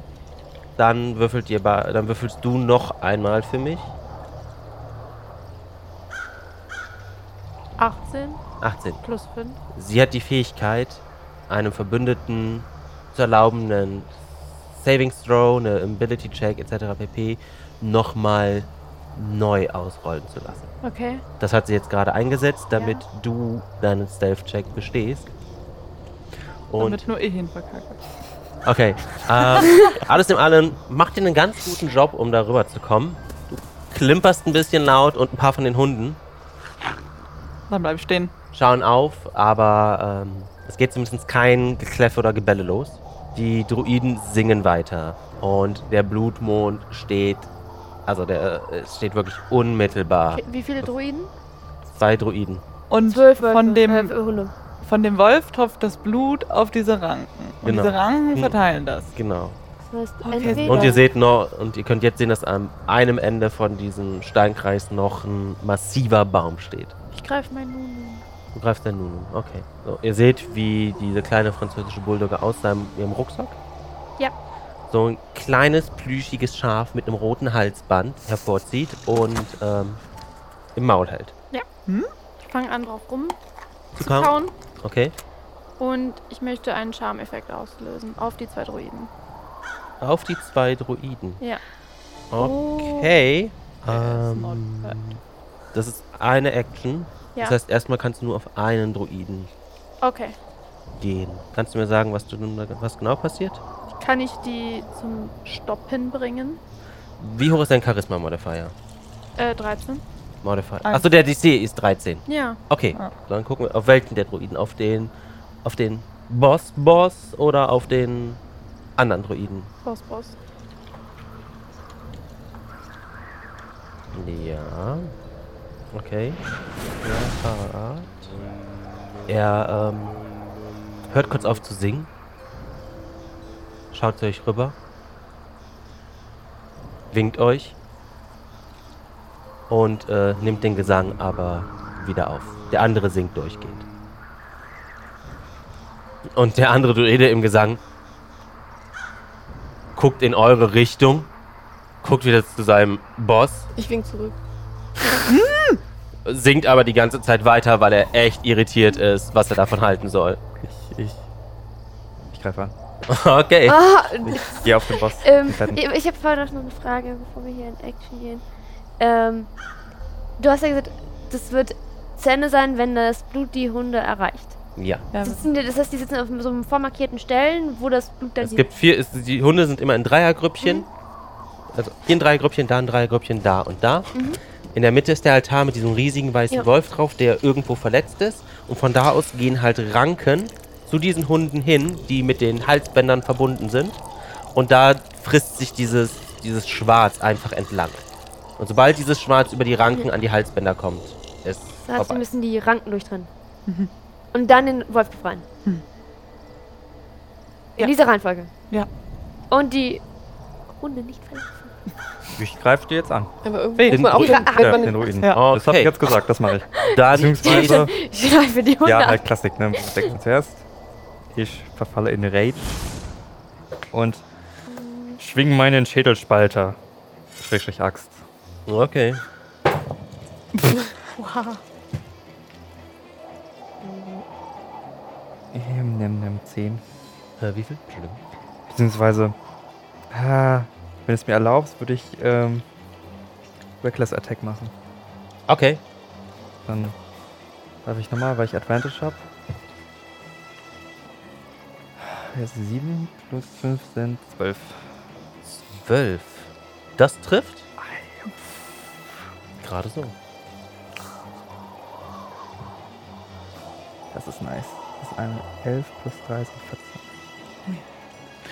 Dann würfelt ihr ba- dann würfelst du noch einmal für mich. achtzehn. achtzehn. Plus fünf. Sie hat die Fähigkeit, einem Verbündeten zu erlauben, einen Savings Throw, eine Ability Check et cetera pp. Nochmal neu ausrollen zu lassen. Okay. Das hat sie jetzt gerade eingesetzt, damit ja. du deinen Stealth Check bestehst. Und damit nur ich hinverkacke. Okay. Ähm, alles in allem, macht ihr einen ganz guten Job, um da rüber zu kommen. Du klimperst ein bisschen laut und ein paar von den Hunden. Dann bleib ich stehen. Schauen auf, aber ähm, es geht zumindest kein Gekläff oder Gebelle los. Die Druiden singen weiter und der Blutmond steht, also der äh, steht wirklich unmittelbar. Okay, wie viele Druiden? Zwei Druiden. Und von dem, von dem Wolf tropft das Blut auf diese Ranken. Und genau. Diese Ranken verteilen das. Genau. Das heißt, okay. Und ihr seht noch, und ihr könnt jetzt sehen, dass an einem Ende von diesem Steinkreis noch ein massiver Baum steht. Ich greife meinen Nunu. Du greifst deinen Nunu, okay. So, ihr seht, wie diese kleine französische Bulldogge aus seinem, ihrem Rucksack. Ja. So ein kleines, plüschiges Schaf mit einem roten Halsband hervorzieht und ähm, im Maul hält. Ja. Hm? Ich fange an, drauf rum zu, zu kauen. kauen. Okay. Und ich möchte einen Charmeffekt auslösen auf die zwei Druiden. Auf die zwei Druiden? Ja. Okay. Oh. Ähm, das ist eine Action. Ja. Das heißt, erstmal kannst du nur auf einen Druiden okay. gehen. Kannst du mir sagen, was, du, was genau passiert? Kann ich die zum Stoppen bringen? Wie hoch ist dein Charisma-Modifier? Äh, dreizehn. Modifier. Achso, der D C ist dreizehn. Ja. Okay, ah. Dann gucken wir auf welchen der Druiden. Auf den, auf den Boss-Boss oder auf den anderen Druiden? Boss-Boss. Ja... Okay. Er ähm, hört kurz auf zu singen. Schaut zu euch rüber. Winkt euch. Und äh, nimmt den Gesang aber wieder auf. Der andere singt durchgehend. Und der andere Druide im Gesang guckt in eure Richtung. Guckt wieder zu seinem Boss. Ich wink zurück. Singt aber die ganze Zeit weiter, weil er echt irritiert ist, was er davon halten soll. Ich, ich, ich greife an. Okay. Oh, ich geh auf den Boss. Ähm, ich habe vorher noch eine Frage, bevor wir hier in Action gehen. Ähm, du hast ja gesagt, das wird zu Ende sein, wenn das Blut die Hunde erreicht. Ja. Sitzen die, das heißt, die sitzen auf so einem vormarkierten Stellen, wo das Blut dann... Es gibt vier, ist, die Hunde sind immer in Dreiergrüppchen. Mhm. Also hier ein Dreiergrüppchen, da ein Dreiergrüppchen, da und da. Mhm. In der Mitte ist der Altar mit diesem riesigen weißen ja. Wolf drauf, der irgendwo verletzt ist. Und von da aus gehen halt Ranken zu diesen Hunden hin, die mit den Halsbändern verbunden sind. Und da frisst sich dieses, dieses Schwarz einfach entlang. Und sobald dieses Schwarz über die Ranken ja. an die Halsbänder kommt, ist das heißt, wir müssen die Ranken durchtrennen. Mhm. Und dann den Wolf befreien. Mhm. In ja. dieser Reihenfolge. Ja. Und die Hunde nicht verletzen. Ich greife dir jetzt an. Aber irgendwie in muss man auch Ruin. Ach, ja, in Ruinen. Ja. Okay. Das habe ich jetzt gesagt, das mache ich. Dann Beziehungsweise, ich greife die Hunde an. Ja, halt Klassik, ne? Decken zuerst. Ich verfalle in Rage und schwinge meinen Schädelspalter. Schrägstrich Axt. Okay. Wow. Nimm, nimm, nimm, zehn. Äh, wie viel? Entschuldigung. Beziehungsweise, ah, wenn es mir erlaubst, würde ich ähm, Reckless Attack machen. Okay. Dann darf ich nochmal, weil ich Advantage habe. Jetzt sieben plus fünf sind zwölf. zwölf? Das trifft? Gerade so. Das ist nice. Das ist eine elf plus drei sind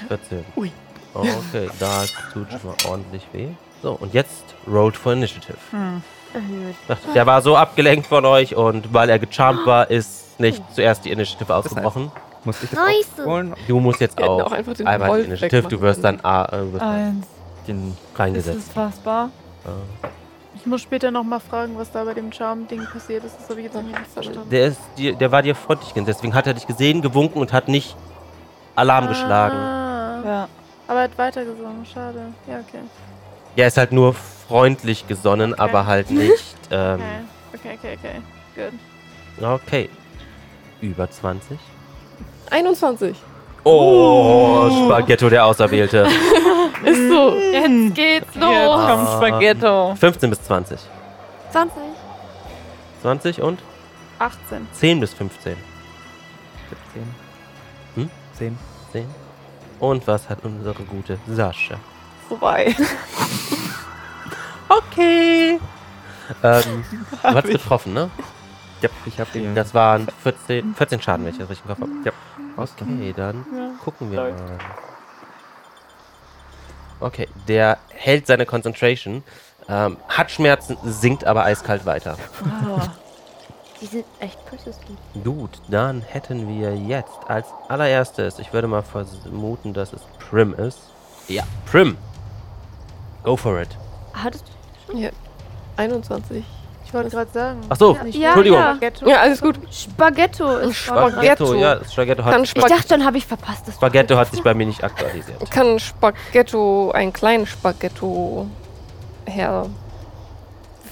vierzehn. vierzehn. Ui. Okay, da tut schon mal ordentlich weh. So, und jetzt Rolled for Initiative. Hm. Der war so abgelenkt von euch und weil er gecharmt war, ist nicht zuerst die Initiative ausgebrochen. Muss ich jetzt holen? Du musst jetzt auch, auch einfach den einmal Wolf die Initiative. Du wirst dann A, äh, wirst eins. Den reingesetzt. Ist das fassbar? Ah. Ich muss später nochmal fragen, was da bei dem Charm-Ding passiert ist. Das habe ich jetzt noch nicht verstanden. Der, ist, die, der war dir freundlich, deswegen hat er dich gesehen, gewunken und hat nicht Alarm ah, geschlagen. Ja. Aber er hat weitergesungen, schade. Ja, okay. Ja, er ist halt nur freundlich gesonnen, okay. Aber halt nicht. Ähm, okay, okay, okay, okay. Gut. Okay. Über zwanzig. einundzwanzig. Oh, oh. Spaghetto, der Auserwählte. Ist so. Jetzt geht's los. Jetzt kommt Spaghetto. fünfzehn bis zwanzig. zwanzig. zwanzig und? achtzehn. zehn bis fünfzehn. siebzehn. Hm? zehn. zehn. Und was hat unsere gute Sascha? Vorbei. Okay. Ähm, du hast getroffen, ne? Ja, ich hab den. Das waren vierzehn, vierzehn Schaden, wenn ich das richtig im Kopf habe. Ja. Okay, dann ja. gucken wir Leute. mal. Okay, der hält seine Concentration, ähm, hat Schmerzen, sinkt aber eiskalt weiter. Wow. Die sind echt persistent. Gut, dann hätten wir jetzt als allererstes, ich würde mal vermuten, dass es Prim ist. Ja, Prim. Go for it. Hattest du schon? Ja, einundzwanzig. Ich wollte gerade sagen. Ach so, ja, Entschuldigung. Ja, ja. ja, alles gut. Spaghetto ist Spaghetto. Ja, Spaghetto hat Spag- ich dachte, dann habe ich verpasst. Das Spaghetto hat sich bei mir nicht aktualisiert. Kann Spaghetto einen kleinen Spaghetto her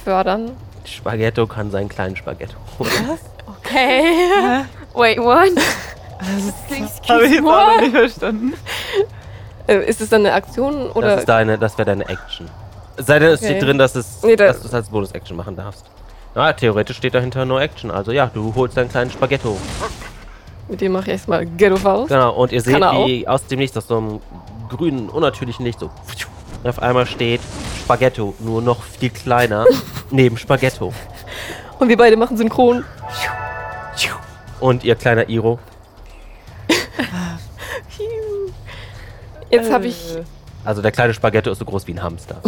fördern? Spaghetto kann seinen kleinen Spaghetto. Was? Okay. Wait, what? Das habe ich jetzt auch noch nicht verstanden. Ist es dann eine Aktion? Oder? Das, ist deine, das wäre deine Action. Sei denn, es okay. steht drin, dass, es, nee, da dass du es als Bonus-Action machen darfst. Na, theoretisch steht dahinter No Action. Also ja, du holst deinen kleinen Spaghetto. Mit dem mache ich erstmal Ghetto-Faust. Genau, und ihr seht, wie aus dem Licht, aus so einem grünen, unnatürlichen Licht so auf einmal steht Spaghetto, nur noch viel kleiner neben Spaghetto. Und wir beide machen synchron. Und ihr kleiner Iro. Jetzt habe ich... Also der kleine Spaghetto ist so groß wie ein Hamster.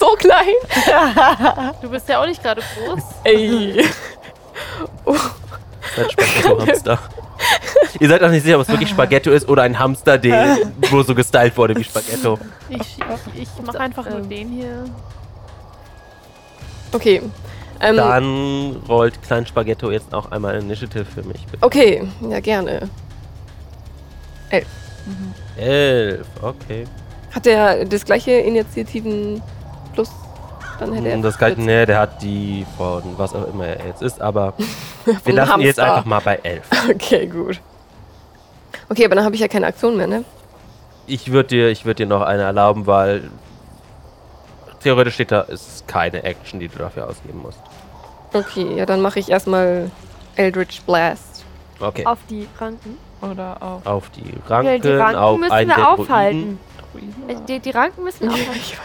So klein? Du bist ja auch nicht gerade groß. Ey. Oh. Ein Spaghetto-Hamster. Ihr seid auch nicht sicher, ob es wirklich Spaghetto ist oder ein Hamster, der nur so gestylt wurde wie Spaghetto. Ich, ich, ich mach einfach nur ähm. den hier. Okay. Ähm. Dann rollt Klein Spaghetto jetzt auch einmal Initiative für mich. Bitte. Okay, ja gerne. Elf. Mhm. elf, okay. Hat der das gleiche Initiativen plus? Dann hätte er das gleiche, nee, der hat die von was auch immer er jetzt ist, aber wir lassen Hamster. Jetzt einfach mal bei elf. Okay, gut. Okay, aber dann habe ich ja keine Aktion mehr, ne? Ich würde dir, ich würd dir noch eine erlauben, weil theoretisch steht da, ist keine Action, die du dafür ausgeben musst. Okay, ja, dann mache ich erstmal Eldritch Blast. Okay. Auf die Ranken? Oder auf, auf die Ranken, ja, die Ranken auf müssen einen wir aufhalten. Die, die Ranken müssen ja, aufhalten. Ich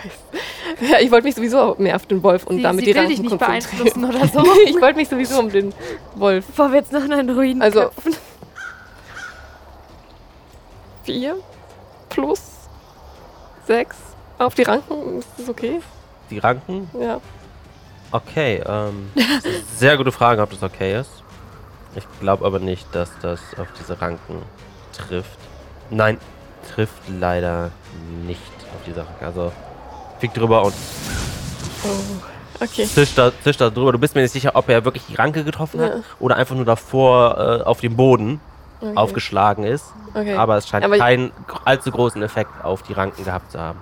weiß. Ja, ich wollte mich sowieso mehr auf den Wolf und sie, damit sie die Ranken konzentrieren. Oder so. Ich wollte mich sowieso um den Wolf. Bevor wir jetzt noch in einen Ruin Also köpfen. vier plus sechs auf die Ranken, ist das okay? Die Ranken? Ja. Okay, ähm, sehr gute Frage, ob das okay ist. Ich glaube aber nicht, dass das auf diese Ranken trifft. Nein, trifft leider nicht auf diese Ranken. Also Flieg drüber und... Oh, okay. Tisch da, Tisch da drüber. Du bist mir nicht sicher, ob er wirklich die Ranke getroffen ja. hat oder einfach nur davor äh, auf dem Boden okay. aufgeschlagen ist. Okay. Aber es scheint Aber keinen allzu großen Effekt auf die Ranken gehabt zu haben.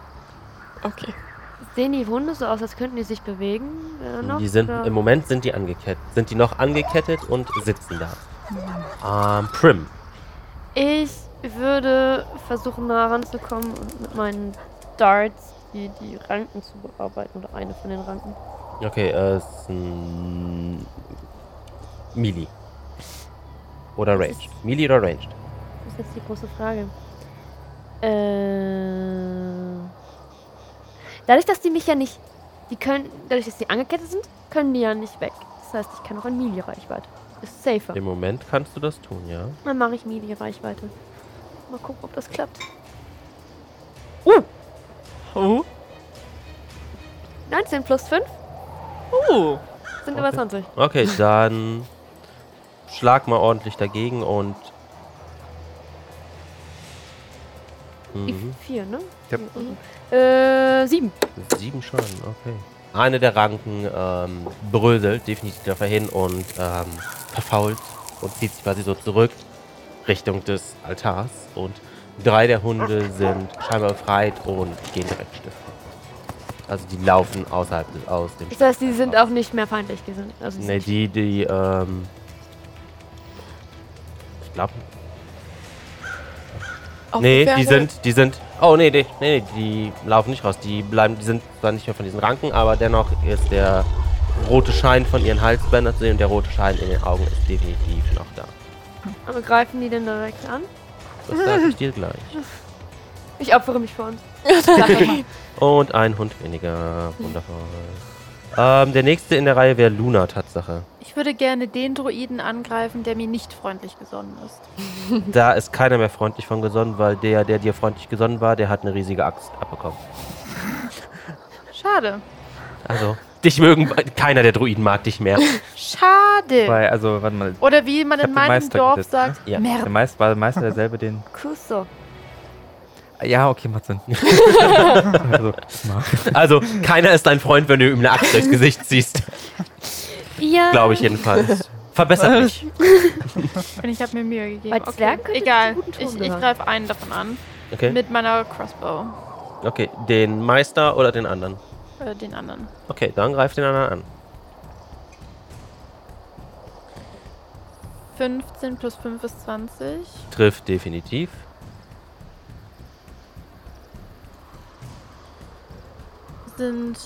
Okay. Sehen die Hunde so aus, als könnten die sich bewegen? Äh, noch, die sind, im Moment sind die angekettet. Sind die noch angekettet und sitzen da. Ähm, Prim. Ich würde versuchen, nah ranzukommen und mit meinen Darts die, die Ranken zu bearbeiten. Oder eine von den Ranken. Okay, äh, es ist ein Melee. Oder Ranged. Melee oder Ranged? Das ist jetzt die große Frage. Äh... Dadurch, dass die mich ja nicht, die können, dadurch, dass die angekettet sind, können die ja nicht weg. Das heißt, ich kann auch in Melee-Reichweite. Ist safer. Im Moment kannst du das tun, ja. Dann mache ich Melee-Reichweite. Mal gucken, ob das klappt. Uh! Uh! neunzehn plus fünf. Uh! Sind okay. über zwanzig. Okay, dann schlag mal ordentlich dagegen und... Mhm. Vier, ne? Ja. Mhm. Äh, sieben. Sieben Schaden, okay. Eine der Ranken ähm, bröselt definitiv dafür hin und ähm, verfault und zieht sich quasi so zurück Richtung des Altars. Und drei der Hunde sind scheinbar befreit und gehen direkt stiften. Also die laufen außerhalb des, aus dem Das heißt, die sind auch nicht mehr feindlich gesinnt. Also ne, die, die, ähm... Ich glaube... Nee, die sind, die sind, oh nee, nee, nee, die laufen nicht raus, die bleiben, die sind zwar nicht mehr von diesen Ranken, aber dennoch ist der rote Schein von ihren Halsbändern zu sehen und der rote Schein in den Augen ist definitiv noch da. Aber greifen die denn direkt an? Das sage ich dir gleich. Ich opfere mich für uns. Und ein Hund weniger, wundervoll. Ähm, der nächste in der Reihe wäre Luna, Tatsache. Ich würde gerne den Droiden angreifen, der mir nicht freundlich gesonnen ist. Da ist keiner mehr freundlich von gesonnen, weil der, der dir freundlich gesonnen war, der hat eine riesige Axt abbekommen. Schade. Also, dich mögen, keiner der Droiden mag dich mehr. Schade. Weil, also, warte mal. Oder wie man in meinem Dorf getestet, sagt, ne? Ja. Der Meister, war der Meister derselbe, den... Kusso. Ja, okay, macht Sinn. also, also, keiner ist dein Freund, wenn du ihm eine Axt durchs Gesicht ziehst. Ja. Glaube ich jedenfalls. Verbessert mich. Ich habe mir Mühe gegeben. Okay. Egal, ich, ich greife einen davon an. Okay. Mit meiner Crossbow. Okay, den Meister oder den anderen? Oder den anderen. Okay, dann greif den anderen an. fünfzehn plus fünf ist zwanzig. Trifft definitiv. Sind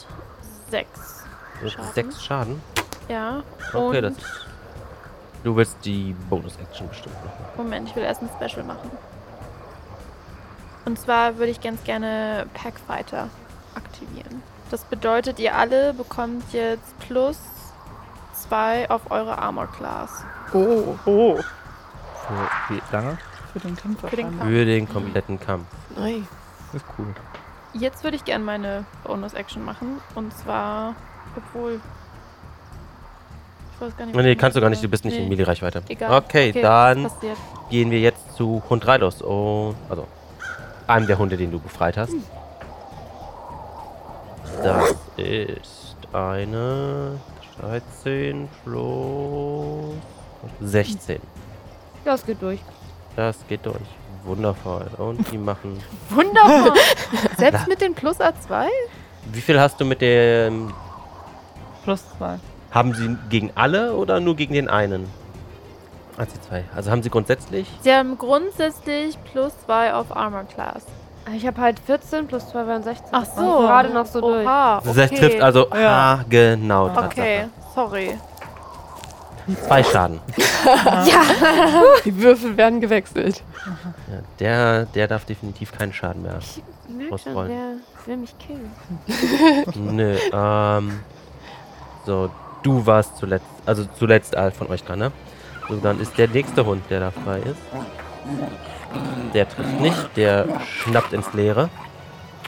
sechs Schaden. Sechs Schaden? Ja. Okay, das. Du willst die Bonus-Action bestimmt machen. Moment, ich will erst ein Special machen. Und zwar würde ich ganz gerne Packfighter aktivieren. Das bedeutet, ihr alle bekommt jetzt plus zwei auf eure Armor-Class. Oh, oh. Für wie lange? Für den Kampf. Für den, Kampf. Für den kompletten Kampf. Nein. Das ist cool. Jetzt würde ich gerne meine Bonus-Action machen. Und zwar, obwohl... Ich weiß gar nicht, nee, kannst du gar nicht, du bist nicht nee. in Melee-Reichweite. Egal. Okay, okay, dann gehen wir jetzt zu Hund drei los. Oh, also, einem der Hunde, den du befreit hast. Hm. Das ist eine dreizehn plus sechzehn. Das geht durch. Das geht durch. Wundervoll. Und die machen... Wundervoll! Selbst mit den plus A zwei? Wie viel hast du mit dem... Plus zwei. Haben sie gegen alle oder nur gegen den einen? A C zwei. Also haben sie grundsätzlich... Sie haben grundsätzlich plus zwei auf Armor Class. Ich habe halt vierzehn plus zwei waren sechzehn. Ach so. Und gerade noch so durch. Oha, okay. Das trifft also... Ja. Ah, genau. Okay, Tatsache. Sorry. Zwei Schaden. Ja! Die Würfel werden gewechselt. Ja, der, der darf definitiv keinen Schaden mehr. Ich merke schon, der will mich killen. Nö, ähm... So, du warst zuletzt, also zuletzt von euch dran, ne? So, dann ist der nächste Hund, der da frei ist. Der trifft nicht, der schnappt ins Leere.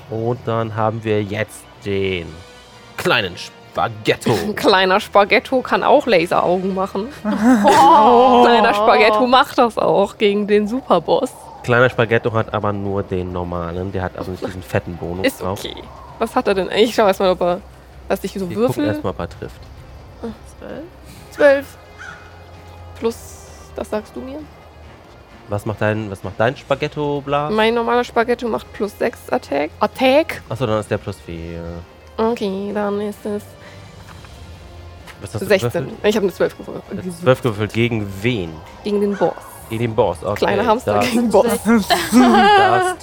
Und dann haben wir jetzt den kleinen Spiel. Spaghetto. Ein kleiner Spaghetto kann auch Laseraugen machen. Oh. Kleiner Spaghetto macht das auch gegen den Superboss. kleiner Spaghetto hat aber nur den normalen. Der hat also nicht diesen fetten Bonus ist drauf. Okay. Was hat er denn? Ich schau erstmal, ob er. Was ich so würfel. Ich erstmal, ob er trifft. zwölf zwölf Plus, das sagst du mir. Was macht dein, was macht dein Spaghetto bla? Mein normaler Spaghetto macht plus sechs Attack. Attack? Achso, dann ist der plus vier. Okay, dann ist es. Was hast du sechzehn Gewürfelt? Ich habe eine zwölf gewürfelt. zwölf gewürfelt gegen wen? Gegen den Boss. Gegen den Boss, okay. Kleiner Hamster das, gegen den Boss. Das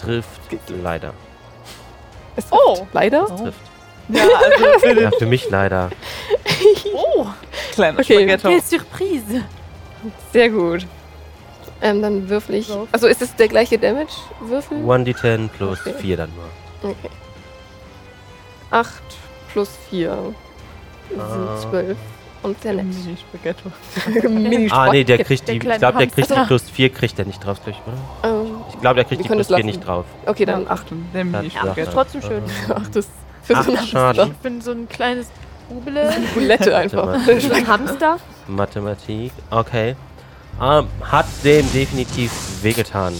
trifft leider. Es trifft. Oh, leider? Das trifft. Ja, also für, ja, für mich leider. Oh, kleiner okay, Spaghetto. Okay, Surprise. Sehr gut. Ähm, dann würfel ich. Also ist es der gleiche Damage-Würfel? eins d zehn plus okay. vier dann nur. Okay. acht plus vier. Das sind zwölf. Und sehr nett. Mini-Spaghetto. Mini-Spaghetto. Ah, nee, der kriegt die. Der ich glaube, der kriegt Hamster. Die plus vier kriegt er nicht drauf, glaube ich, oder? Um, ich glaube, der kriegt die plus vier nicht drauf. Okay, dann acht. Der Mini-Spaghetto. Ja, trotzdem schön. acht ist für so einen Hamster. Ich bin so ein kleines Bubele. Eine Bulette einfach. So ein Hamster. Mathematik, okay. Um, hat dem definitiv wehgetan.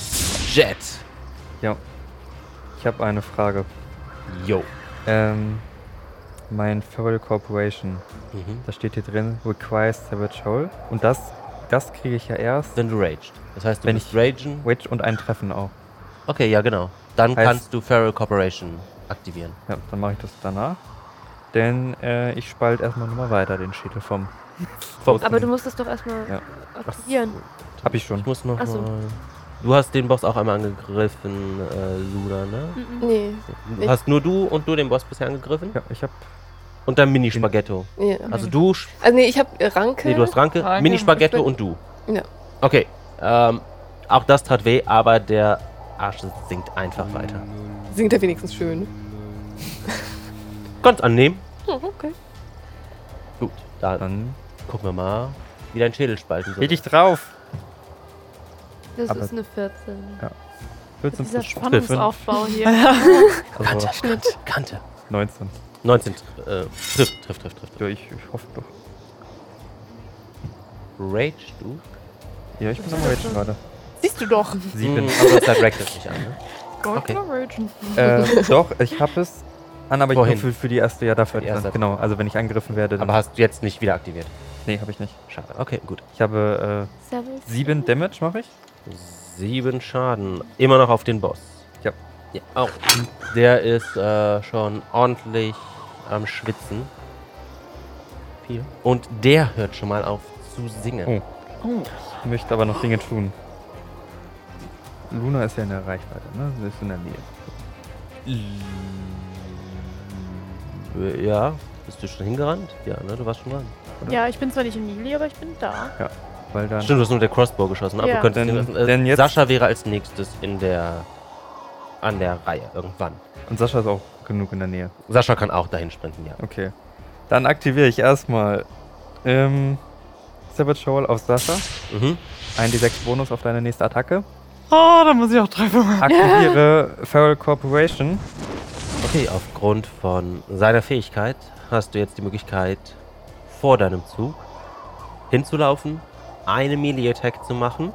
Jet. Ja. Ich habe eine Frage. Jo. Ähm. Mein Feral Corporation. Mhm. Da steht hier drin, requires Savage Hole. Und das, das kriege ich ja erst. Wenn du raged. Das heißt, du wenn musst ich ragen. Rage und ein Treffen auch. Okay, ja, genau. Dann heißt, kannst du Feral Corporation aktivieren. Ja, dann mache ich das danach. Denn äh, ich spalte erstmal nochmal weiter den Schädel vom. vom Aber du musst das doch erstmal ja. aktivieren. Ach, hab ich schon. Ich muss noch so. mal. Du hast den Boss auch einmal angegriffen, äh, Luna, ne? Nee. Du hast nur du und du den Boss bisher angegriffen? Ja, ich hab. Und dann Mini-Spaghetto. Ja. Also du. Also nee, ich hab Ranke. Nee, du hast Ranke, Ranke. Mini-Spaghetto und du. Ja. Okay. Ähm, auch das tat weh, aber der Arsch sinkt einfach weiter. Singt er wenigstens schön. Kannst annehmen. Oh, okay. Gut, dann, dann gucken wir mal, wie dein Schädel spalten soll. Geh dich drauf. Das aber ist eine vierzehn. Ja. vierzehn dieser Spannungsaufbau hier. Kante, Kante, Kante. neunzehn. neunzehn. Äh, trifft, trifft, trifft, trifft. Ja, ich, ich hoffe doch. Rage, du? Ja, ich bin am Rage gerade. Siehst du doch. sieben. Aber das Rage ist nicht an, ne? Gold okay. Äh, doch, ich hab es an, aber Vorhin. ich nur für, für die erste, ja, dafür. Die erste. Genau, also wenn ich angegriffen werde. Aber hast du jetzt nicht wieder aktiviert? Nee, hab ich nicht. Schade, okay, gut. Ich habe äh, sieben Damage, mache ich. sieben Schaden. Immer noch auf den Boss. Ja. ja. Oh. Der ist äh, schon ordentlich am Schwitzen. Viel. Und der hört schon mal auf zu singen. Oh. Oh. Ich möchte aber noch Dinge tun. Luna ist ja in der Reichweite, ne? Sie ist in der Nähe. Ja. Bist du schon hingerannt? Ja, ne? Du warst schon dran. Oder? Ja, ich bin zwar nicht in Nili, aber ich bin da. Ja. Weil dann Stimmt, du hast nur der Crossbow geschossen. Ja. Aber denn, den denn jetzt Sascha wäre als nächstes in der an der Reihe irgendwann. Und Sascha ist auch genug in der Nähe. Sascha kann auch dahin sprinten, ja. Okay. Dann aktiviere ich erstmal ähm, Savage Hole auf Sascha. Mhm. Ein D sechs Bonus auf deine nächste Attacke. Oh, da muss ich auch treffen. Aktiviere Feral Corporation. Okay, aufgrund von seiner Fähigkeit hast du jetzt die Möglichkeit, vor deinem Zug hinzulaufen, eine Melee-Attack zu machen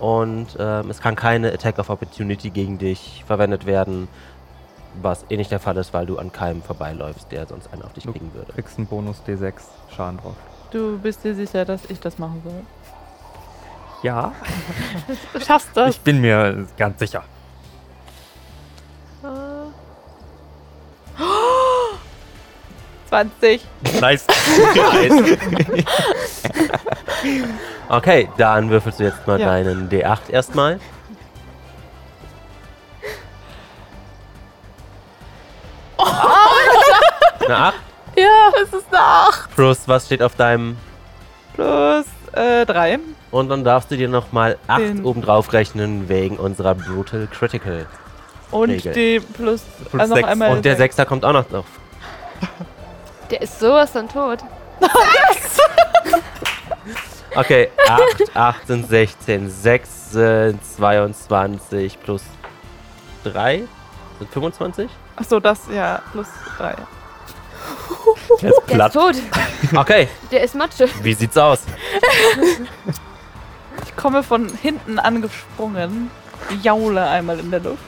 und ähm, es kann keine Attack of Opportunity gegen dich verwendet werden, was eh nicht der Fall ist, weil du an keinem vorbeiläufst, der sonst einen auf dich du kriegen würde. Du kriegst einen Bonus D sechs Schaden drauf. Du bist dir sicher, dass ich das machen soll? Ja. Du schaffst das. Ich bin mir ganz sicher. zwanzig. Nice. Okay, dann würfelst du jetzt mal ja. deinen D acht erstmal. Oh, oh. Eine acht? Ja, es ist eine acht. Plus, was steht auf deinem? Plus äh, drei. Und dann darfst du dir nochmal acht obendrauf rechnen wegen unserer Brutal Critical. Und Regel. Die plus, plus also noch einmal. Und der Sechser kommt auch noch drauf. Der ist sowas dann tot. Yes! Okay, acht, acht sind sechzehn, sechs sind zweiundzwanzig plus drei sind fünfundzwanzig. Achso, das, ja, plus drei. Der ist platt. Der ist tot. Okay. Der ist Matsche. Wie sieht's aus? Ich komme von hinten angesprungen. jaule einmal in der Luft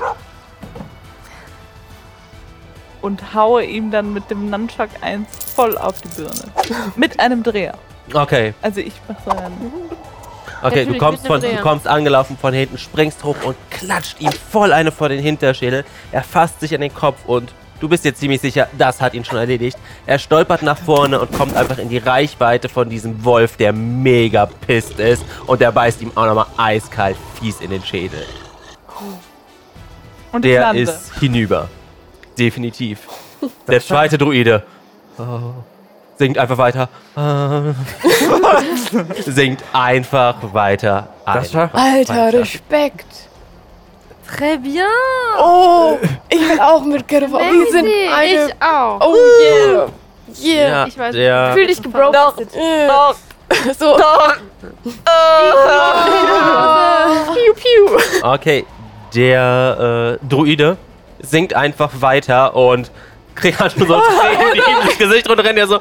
und haue ihm dann mit dem Nunchuck eins voll auf die Birne. Mit einem Dreher. Okay. Also ich mach so einen... Okay, du kommst, von, du kommst angelaufen von hinten, springst hoch und klatscht ihm voll eine vor den Hinterschädel. Er fasst sich an den Kopf und du bist jetzt ziemlich sicher, das hat ihn schon erledigt. Er stolpert nach vorne und kommt einfach in die Reichweite von diesem Wolf, der mega pisst ist. Und der beißt ihm auch nochmal eiskalt fies in den Schädel. Und der lande. Ist hinüber. Definitiv. Der zweite Druide. Oh. Singt einfach weiter. Singt einfach weiter. Einfach Alter, weiter. Respekt. Très bien. Oh, ich bin auch mit Grigori. Wir sind eine... Ich auch. Oh, yeah. Yeah. Ja, ich weiß nicht. Ja. Fühl dich gebroken. Doch. Doch. So. Doch. Oh. Piu, piu. Okay, der äh, Druide singt einfach weiter und kriegt halt schon so ein Tränen in das Gesicht und rennt ja so.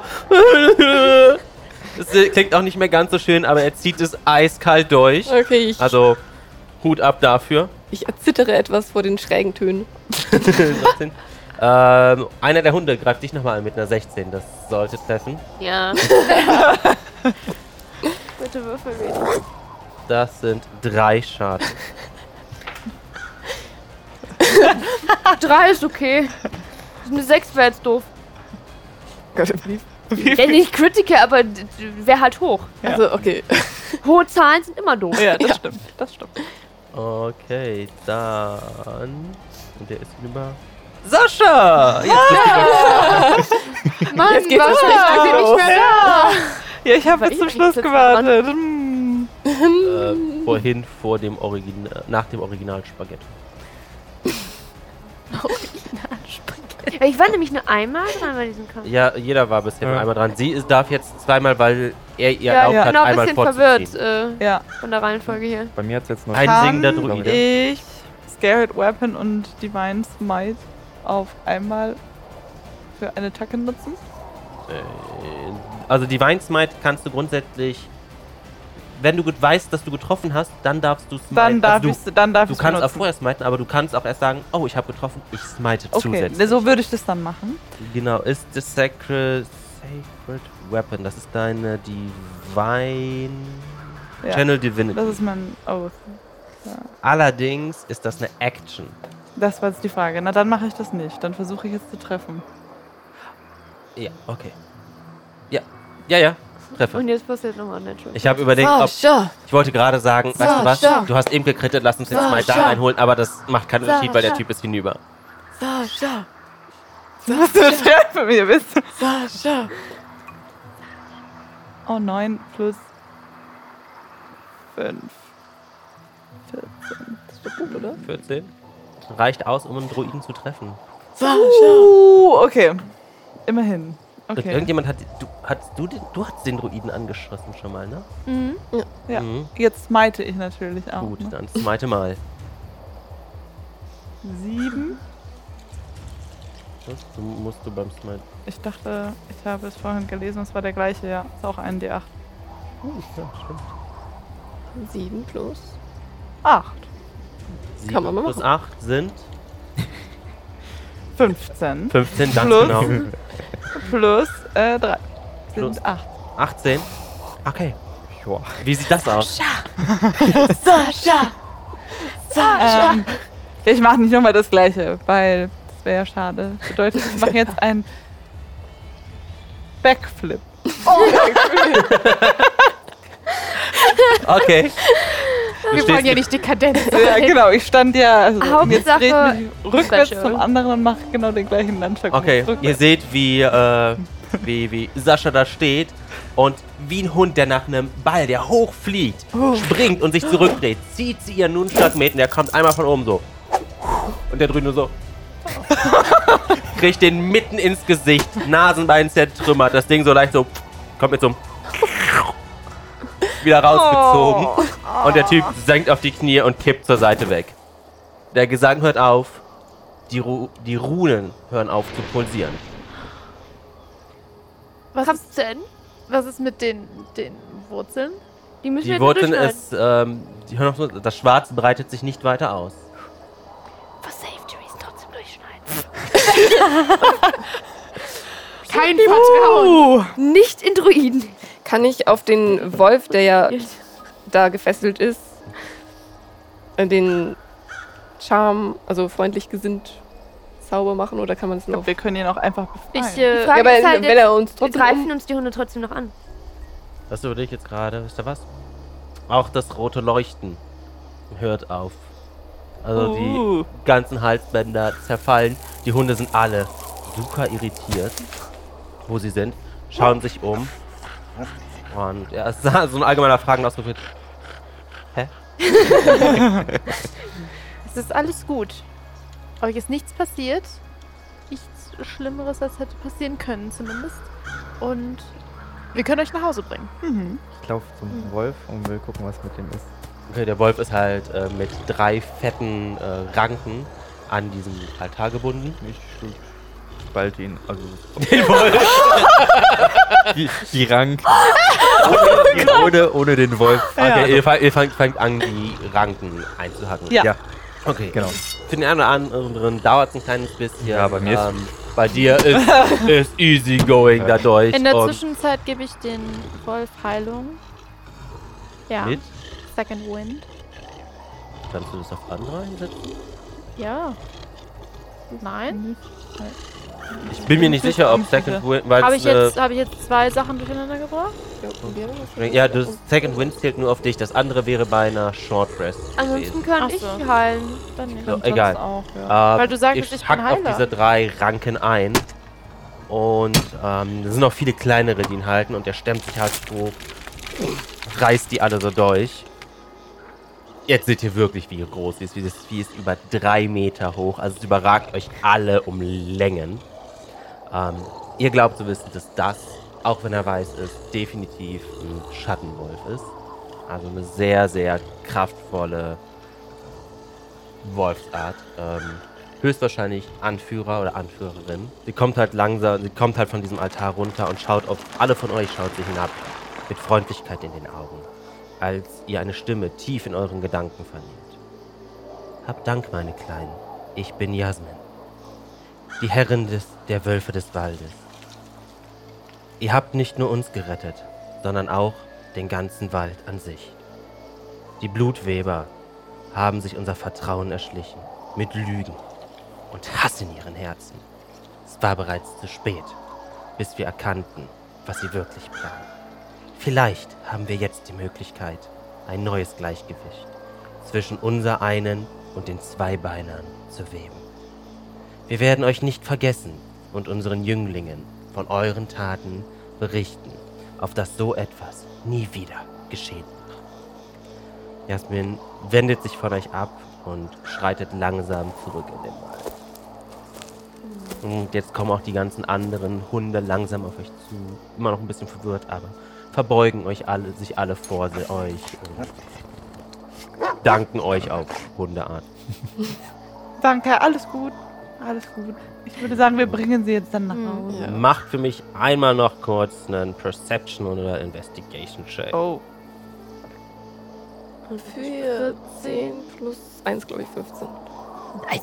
Das klingt auch nicht mehr ganz so schön, aber er zieht es eiskalt durch. Okay, ich also Hut ab dafür. Ich erzittere etwas vor den schrägen Tönen. ähm, einer der Hunde greift dich nochmal an mit einer sechzehn. Das sollte treffen. Ja. Bitte würfel wieder. Das sind drei Schaden. Drei ist okay. Eine sechs wäre jetzt doof. Gott, ja, nicht Critical, aber wäre halt hoch. Ja. Also, okay. Hohe Zahlen sind immer doof. Ja, das ja. stimmt. Das stimmt. Okay, dann... Und der ist über... Sascha! Jetzt ah! geht's ja. Mann, jetzt geht's was, ich bin nicht mehr da. Ja, ja ich habe bis zum Schluss gewartet. Hm. Äh, vorhin vor dem Original... Nach dem Original-Spaghetti. Original-Spaghetti. Ich war nämlich nur einmal dran bei diesem Kampf. Ja, jeder war bisher nur ja. einmal dran. Sie ist, darf jetzt zweimal, weil... Er, ihr ja, ja. hat genau, einmal ein bisschen verwirrt äh, ja. von der Reihenfolge hier. Bei mir hat es jetzt noch ein singender Druide. Ich Scared Weapon und Divine Smite auf einmal für eine Attacke nutzen? Also Divine Smite kannst du grundsätzlich, wenn du weißt, dass du getroffen hast, dann darfst du smiten. Dann darf also du, ich, dann darf du kannst auch vorher smiten, aber du kannst auch erst sagen, oh, ich habe getroffen, ich smite okay. zusätzlich. Okay, so würde ich das dann machen. Genau, ist das Sacred... Sacred Weapon, das ist deine Divine ja, Channel Divinity. Das ist mein Oath. Ja. Allerdings ist das eine Action. Das war jetzt die Frage. Na, dann mache ich das nicht. Dann versuche ich jetzt zu treffen. Ja, okay. Ja, ja, ja. Treffe. Und jetzt passiert nochmal ein Natural. Ich habe überlegt, ob... Ich wollte gerade sagen, weißt du was? Du hast eben gekrittet, lass uns jetzt mal da einholen, aber das macht keinen Unterschied, weil der Typ ist hinüber. Sascha! Das ist ein Stern für mich, wisst ihr? Sascha! Oh, neun plus fünf. vierzehn. Das ist doch gut, oder? vierzehn. Reicht aus, um einen Druiden zu treffen. Sascha! Uh, okay. Immerhin. Okay. Und irgendjemand hat... Du hattest du den, du hast den Druiden angeschossen schon mal, ne? Mhm. Ja. Mhm. Jetzt smite ich natürlich auch. Gut, ne? Dann smite mal. sieben. Du musst du beim Smite. Ich dachte, ich habe es vorhin gelesen, es war der gleiche, ja. Ist auch ein D acht. Oh, ja, stimmt. sieben plus acht. sieben Kann man mal plus machen. acht sind fünfzehn. fünfzehn, ganz plus, genau. Plus äh, drei plus sind acht. achtzehn? Okay. Joa. Wie sieht das aus? Sascha! Sascha! Sascha! Ähm, ich mache nicht nochmal das Gleiche, weil... Wäre ja schade. Bedeutet, ich mache jetzt einen Backflip. Oh okay. Wir wollen ja nicht dekadent sein. Ja, genau. Ich stand ja also, jetzt dreht mich rückwärts Sascha. Zum anderen und mache genau den gleichen Landschlag. Okay, ihr seht, wie, äh, wie, wie Sascha da steht und wie ein Hund, der nach einem Ball, der hochfliegt, oh. springt und sich zurückdreht, zieht sie ihren Nunchuck mit und der kommt einmal von oben so. Und der drüben nur so. Kriegt den mitten ins Gesicht, Nasenbein zertrümmert, das Ding so leicht so, kommt mit so einem wieder rausgezogen oh. und der Typ senkt auf die Knie und kippt zur Seite weg. Der Gesang hört auf, die, Ru- die Runen hören auf zu pulsieren. Was ist denn? Was ist mit den, den Wurzeln? Die müssen wir durchschneiden. Die Wurzeln ist, ähm, die, hör noch so, das Schwarz breitet sich nicht weiter aus. For safety reasons trotzdem durchschneiden. Kein Vertrauen. Uh. Nicht in Druiden. Kann ich auf den Wolf, der ja da gefesselt ist, den Charme, also freundlich gesinnt Zauber machen, oder kann man es noch? Wir können ihn auch einfach befreien. Ich, äh, ja, aber halt wenn er uns trotzdem wir greifen uns die Hunde trotzdem noch an. Das überlege ich jetzt gerade. Wisst ihr was? Auch das rote Leuchten hört auf. Also uh. die ganzen Halsbänder zerfallen. Die Hunde sind alle super irritiert, wo sie sind. Schauen sich um. Und ja, es sah so ein allgemeiner Fragenausruf. Hä? Es ist alles gut. Euch ist nichts passiert. Nichts Schlimmeres, als hätte passieren können zumindest. Und wir können euch nach Hause bringen. Mhm. Ich laufe zum mhm. Wolf und will gucken, was mit dem ist. Okay, der Wolf ist halt äh, mit drei fetten äh, Ranken an diesem Altar gebunden. Ich bald ihn, also... Den Wolf! die, die Ranken. Ohne, ohne, ohne den Wolf. Okay, ja, ihr, ihr fangt, fangt an, die Ranken einzuhacken. Ja. ja. Okay, genau. Für den einen oder anderen dauert es ein kleines bisschen. Ja, bei mir ähm, ist bei dir ist, ist easy going ja. dadurch. In der Zwischenzeit gebe ich den Wolf Heilung. Ja. Mit? Second Wind. Kannst du das auf andere einsetzen? Ja. Nein. Ich bin mir nicht sicher, ob Second Wind... Habe ich, äh, hab ich jetzt zwei Sachen durcheinander gebracht? Ja, ja, das Second Wind zählt nur auf dich. Das andere wäre bei einer Short Rest. Ansonsten kann ich so. heilen. Dann so, dann egal. Auch, ja. äh, Weil du sagst, ich, ich hack auf diese drei Ranken ein. Und ähm, da sind noch viele kleinere, die ihn halten. Und der stemmt sich halt so... Reißt die alle so durch. Jetzt seht ihr wirklich, wie groß sie ist. Dieses Vieh ist über drei Meter hoch. Also es überragt euch alle um Längen. Ähm, ihr glaubt zu wissen, dass das, auch wenn er weiß ist, definitiv ein Schattenwolf ist. Also eine sehr, sehr kraftvolle Wolfsart. Ähm, höchstwahrscheinlich Anführer oder Anführerin. Sie kommt halt langsam, sie kommt halt von diesem Altar runter und schaut auf alle von euch, schaut sie hinab mit Freundlichkeit in den Augen, als ihr eine Stimme tief in euren Gedanken vernehmt. Habt Dank, meine Kleinen. Ich bin Jasmin, die Herrin des, der Wölfe des Waldes. Ihr habt nicht nur uns gerettet, sondern auch den ganzen Wald an sich. Die Blutweber haben sich unser Vertrauen erschlichen, mit Lügen und Hass in ihren Herzen. Es war bereits zu spät, bis wir erkannten, was sie wirklich planen. Vielleicht haben wir jetzt die Möglichkeit, ein neues Gleichgewicht zwischen unser einen und den Zweibeinern zu weben. Wir werden euch nicht vergessen und unseren Jünglingen von euren Taten berichten, auf dass so etwas nie wieder geschehen wird. Jasmin wendet sich von euch ab und schreitet langsam zurück in den Wald. Und jetzt kommen auch die ganzen anderen Hunde langsam auf euch zu. Immer noch ein bisschen verwirrt, aber... verbeugen euch alle, sich alle vor euch und danken euch auf Hundeart. Danke, alles gut, alles gut. Ich würde sagen, wir bringen sie jetzt dann nach Hause. Ja. Macht für mich einmal noch kurz einen Perception oder Investigation Check. Oh. vierzehn plus eins, glaube ich, fünfzehn. Nice.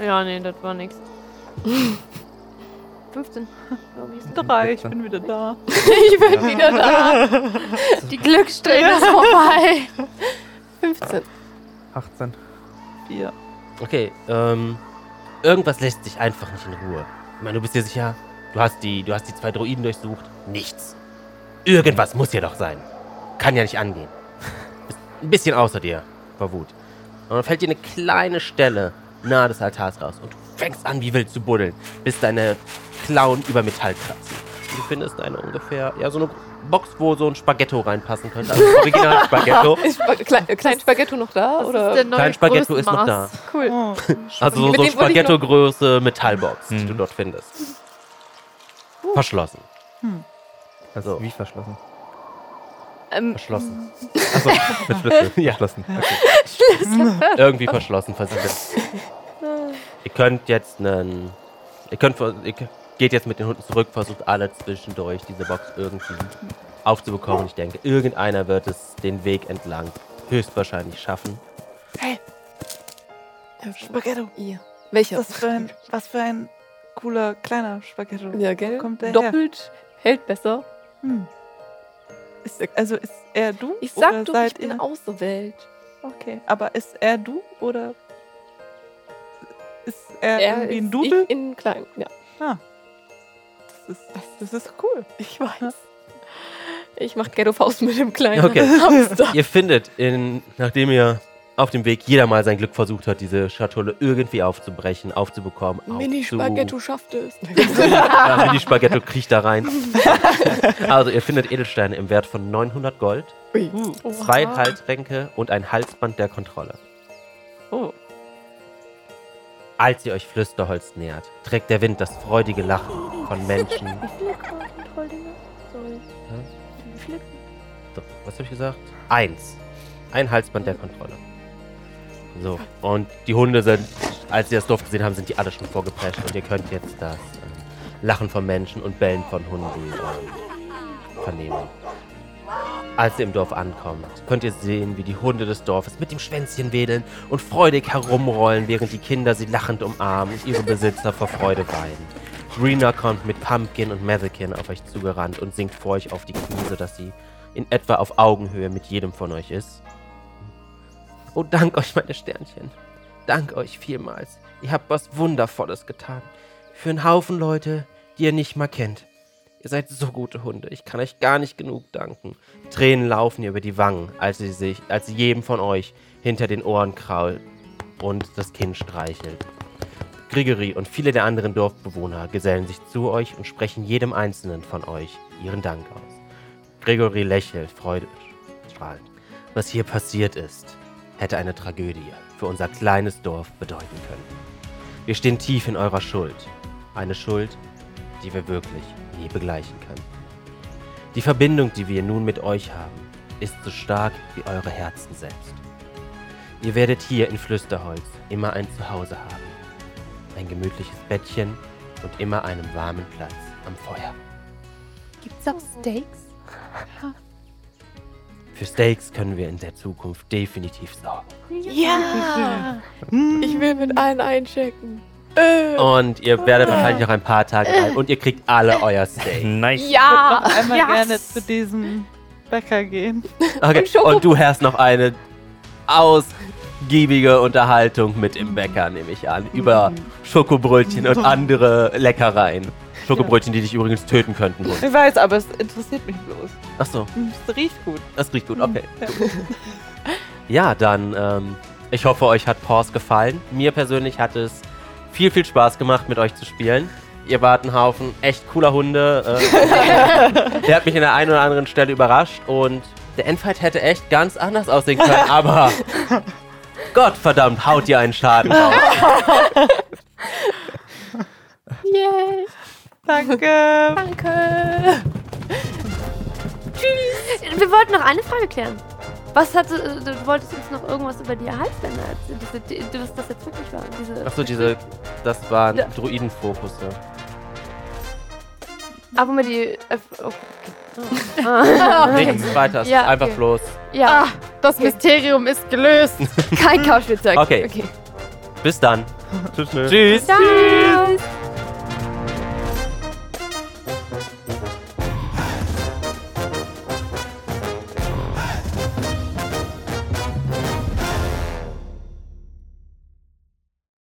Ja, nee, das war nix. fünfzehn. Drei, ich bin wieder da. ich bin ja. wieder da. Die Glückssträhne ist vorbei. fünfzehn. achtzehn. vier. Okay, ähm, irgendwas lässt sich einfach nicht in Ruhe. Ich meine, du bist dir sicher, du hast die, du hast die zwei Droiden durchsucht. Nichts. Irgendwas muss hier doch sein. Kann ja nicht angehen. Bist ein bisschen außer dir vor Wut. Und dann fällt dir eine kleine Stelle nahe des Altars raus und du fängst an, wie wild zu buddeln, bis deine Klauen über Metall kratzen. Du findest eine ungefähr, ja, so eine Box, wo so ein Spaghetto reinpassen könnte. Also original Spaghetto. Ist Sp- Kle- Klein Spaghetto noch da? Oder? Klein Spaghetto ist noch da. Cool. Oh. Also so, so eine Spaghetto-Größe Metallbox, hm. die du dort findest. Uh. Verschlossen. Hm. Also wie verschlossen? Ähm. Verschlossen. Achso, mit Schlüssel. Ja. Verschlossen. Okay. Schlüssel. Irgendwie verschlossen, versichert. Ihr könnt jetzt einen... Ihr könnt... Ihr könnt Geht jetzt mit den Hunden zurück, versucht alle zwischendurch diese Box irgendwie aufzubekommen. Ich denke, irgendeiner wird es den Weg entlang höchstwahrscheinlich schaffen. Hey! Spaghetto. Ja. Welcher? Was für ein, was für ein cooler, kleiner Spaghetto. Ja, gell? Kommt der doppelt her? Hält besser. Hm. Ist, also ist er du? Ich sag oder doch, seid ich bin ihr? Auserwählt. Okay, aber ist er du oder ist er, er irgendwie ein Double? Ich in klein, ja. Ah. Das ist, das ist cool. Ich weiß. Ich mach Ghetto-Faust mit dem kleinen okay. Hamster. Ihr findet, in, nachdem ihr auf dem Weg jeder mal sein Glück versucht hat, diese Schatulle irgendwie aufzubrechen, aufzubekommen. Mini-Spaghetto schafft es. Ja, Mini-Spaghetto kriecht da rein. Also ihr findet Edelsteine im Wert von neunhundert Gold, uh, zwei Halsbänke und ein Halsband der Kontrolle. Oh. Als ihr euch Flüsterholz nähert, trägt der Wind das freudige Lachen von Menschen. Wie viele Kontrolldinger? Sorry. Wie viele? Was hab ich gesagt? Eins. Ein Halsband der Kontrolle. So, und die Hunde sind, als sie das Dorf gesehen haben, sind die alle schon vorgeprescht. Und ihr könnt jetzt das äh, Lachen von Menschen und Bellen von Hunden äh, vernehmen. Als ihr im Dorf ankommt, könnt ihr sehen, wie die Hunde des Dorfes mit dem Schwänzchen wedeln und freudig herumrollen, während die Kinder sie lachend umarmen und ihre Besitzer vor Freude weinen. Rina kommt mit Pumpkin und Mavikin auf euch zugerannt und sinkt vor euch auf die Knie, sodass sie in etwa auf Augenhöhe mit jedem von euch ist. Oh, dank euch, meine Sternchen. Dank euch vielmals. Ihr habt was Wundervolles getan. Für einen Haufen Leute, die ihr nicht mal kennt. Ihr seid so gute Hunde. Ich kann euch gar nicht genug danken. Tränen laufen ihr über die Wangen, als sie sich, als sie jedem von euch hinter den Ohren krault und das Kinn streichelt. Grigori und viele der anderen Dorfbewohner gesellen sich zu euch und sprechen jedem Einzelnen von euch ihren Dank aus. Grigori lächelt, freudestrahlend. Was hier passiert ist, hätte eine Tragödie für unser kleines Dorf bedeuten können. Wir stehen tief in eurer Schuld. Eine Schuld, die wir wirklich nie begleichen können. Die Verbindung, die wir nun mit euch haben, ist so stark wie eure Herzen selbst. Ihr werdet hier in Flüsterholz immer ein Zuhause haben. Ein gemütliches Bettchen und immer einen warmen Platz am Feuer. Gibt's auch Steaks? Für Steaks können wir in der Zukunft definitiv sorgen. Ja! Ich will mit allen einchecken. Und ihr werdet wahrscheinlich noch ein paar Tage alt und ihr kriegt alle euer Steak. Nice. Ja! Ich würde noch einmal yes. gerne zu diesem Bäcker gehen. Okay. Und du hast noch eine ausgiebige Unterhaltung mit dem Bäcker, nehme ich an. Über Schokobrötchen und andere Leckereien. Schokobrötchen, die dich übrigens töten könnten. Bloß. Ich weiß, aber es interessiert mich bloß. Ach so. Das riecht gut. Das riecht gut, okay. Ja, gut. Ja dann, ähm, ich hoffe, euch hat Paws gefallen. Mir persönlich hat es viel, viel Spaß gemacht, mit euch zu spielen. Ihr wart ein Haufen echt cooler Hunde. Äh, der hat mich an der einen oder anderen Stelle überrascht. Und der Endfight hätte echt ganz anders aussehen können. Aber Gottverdammt, haut ihr einen Schaden raus. Yay. Danke. Danke. Tschüss. Wir wollten noch eine Frage klären. Was hat, du wolltest uns noch irgendwas über die Halsbänder erzählen? Diese, was das jetzt wirklich war? Diese Achso, diese, das waren ja. Druidenfokus, ja. Aber mal die, okay. Ah. Okay. Nichts weiter, ja, okay. Einfach bloß. Ja, ah, das okay. Mysterium ist gelöst. Kein Couchspielzeug. Okay. okay. Bis dann. Tschüss. Tschüss. Tschüss.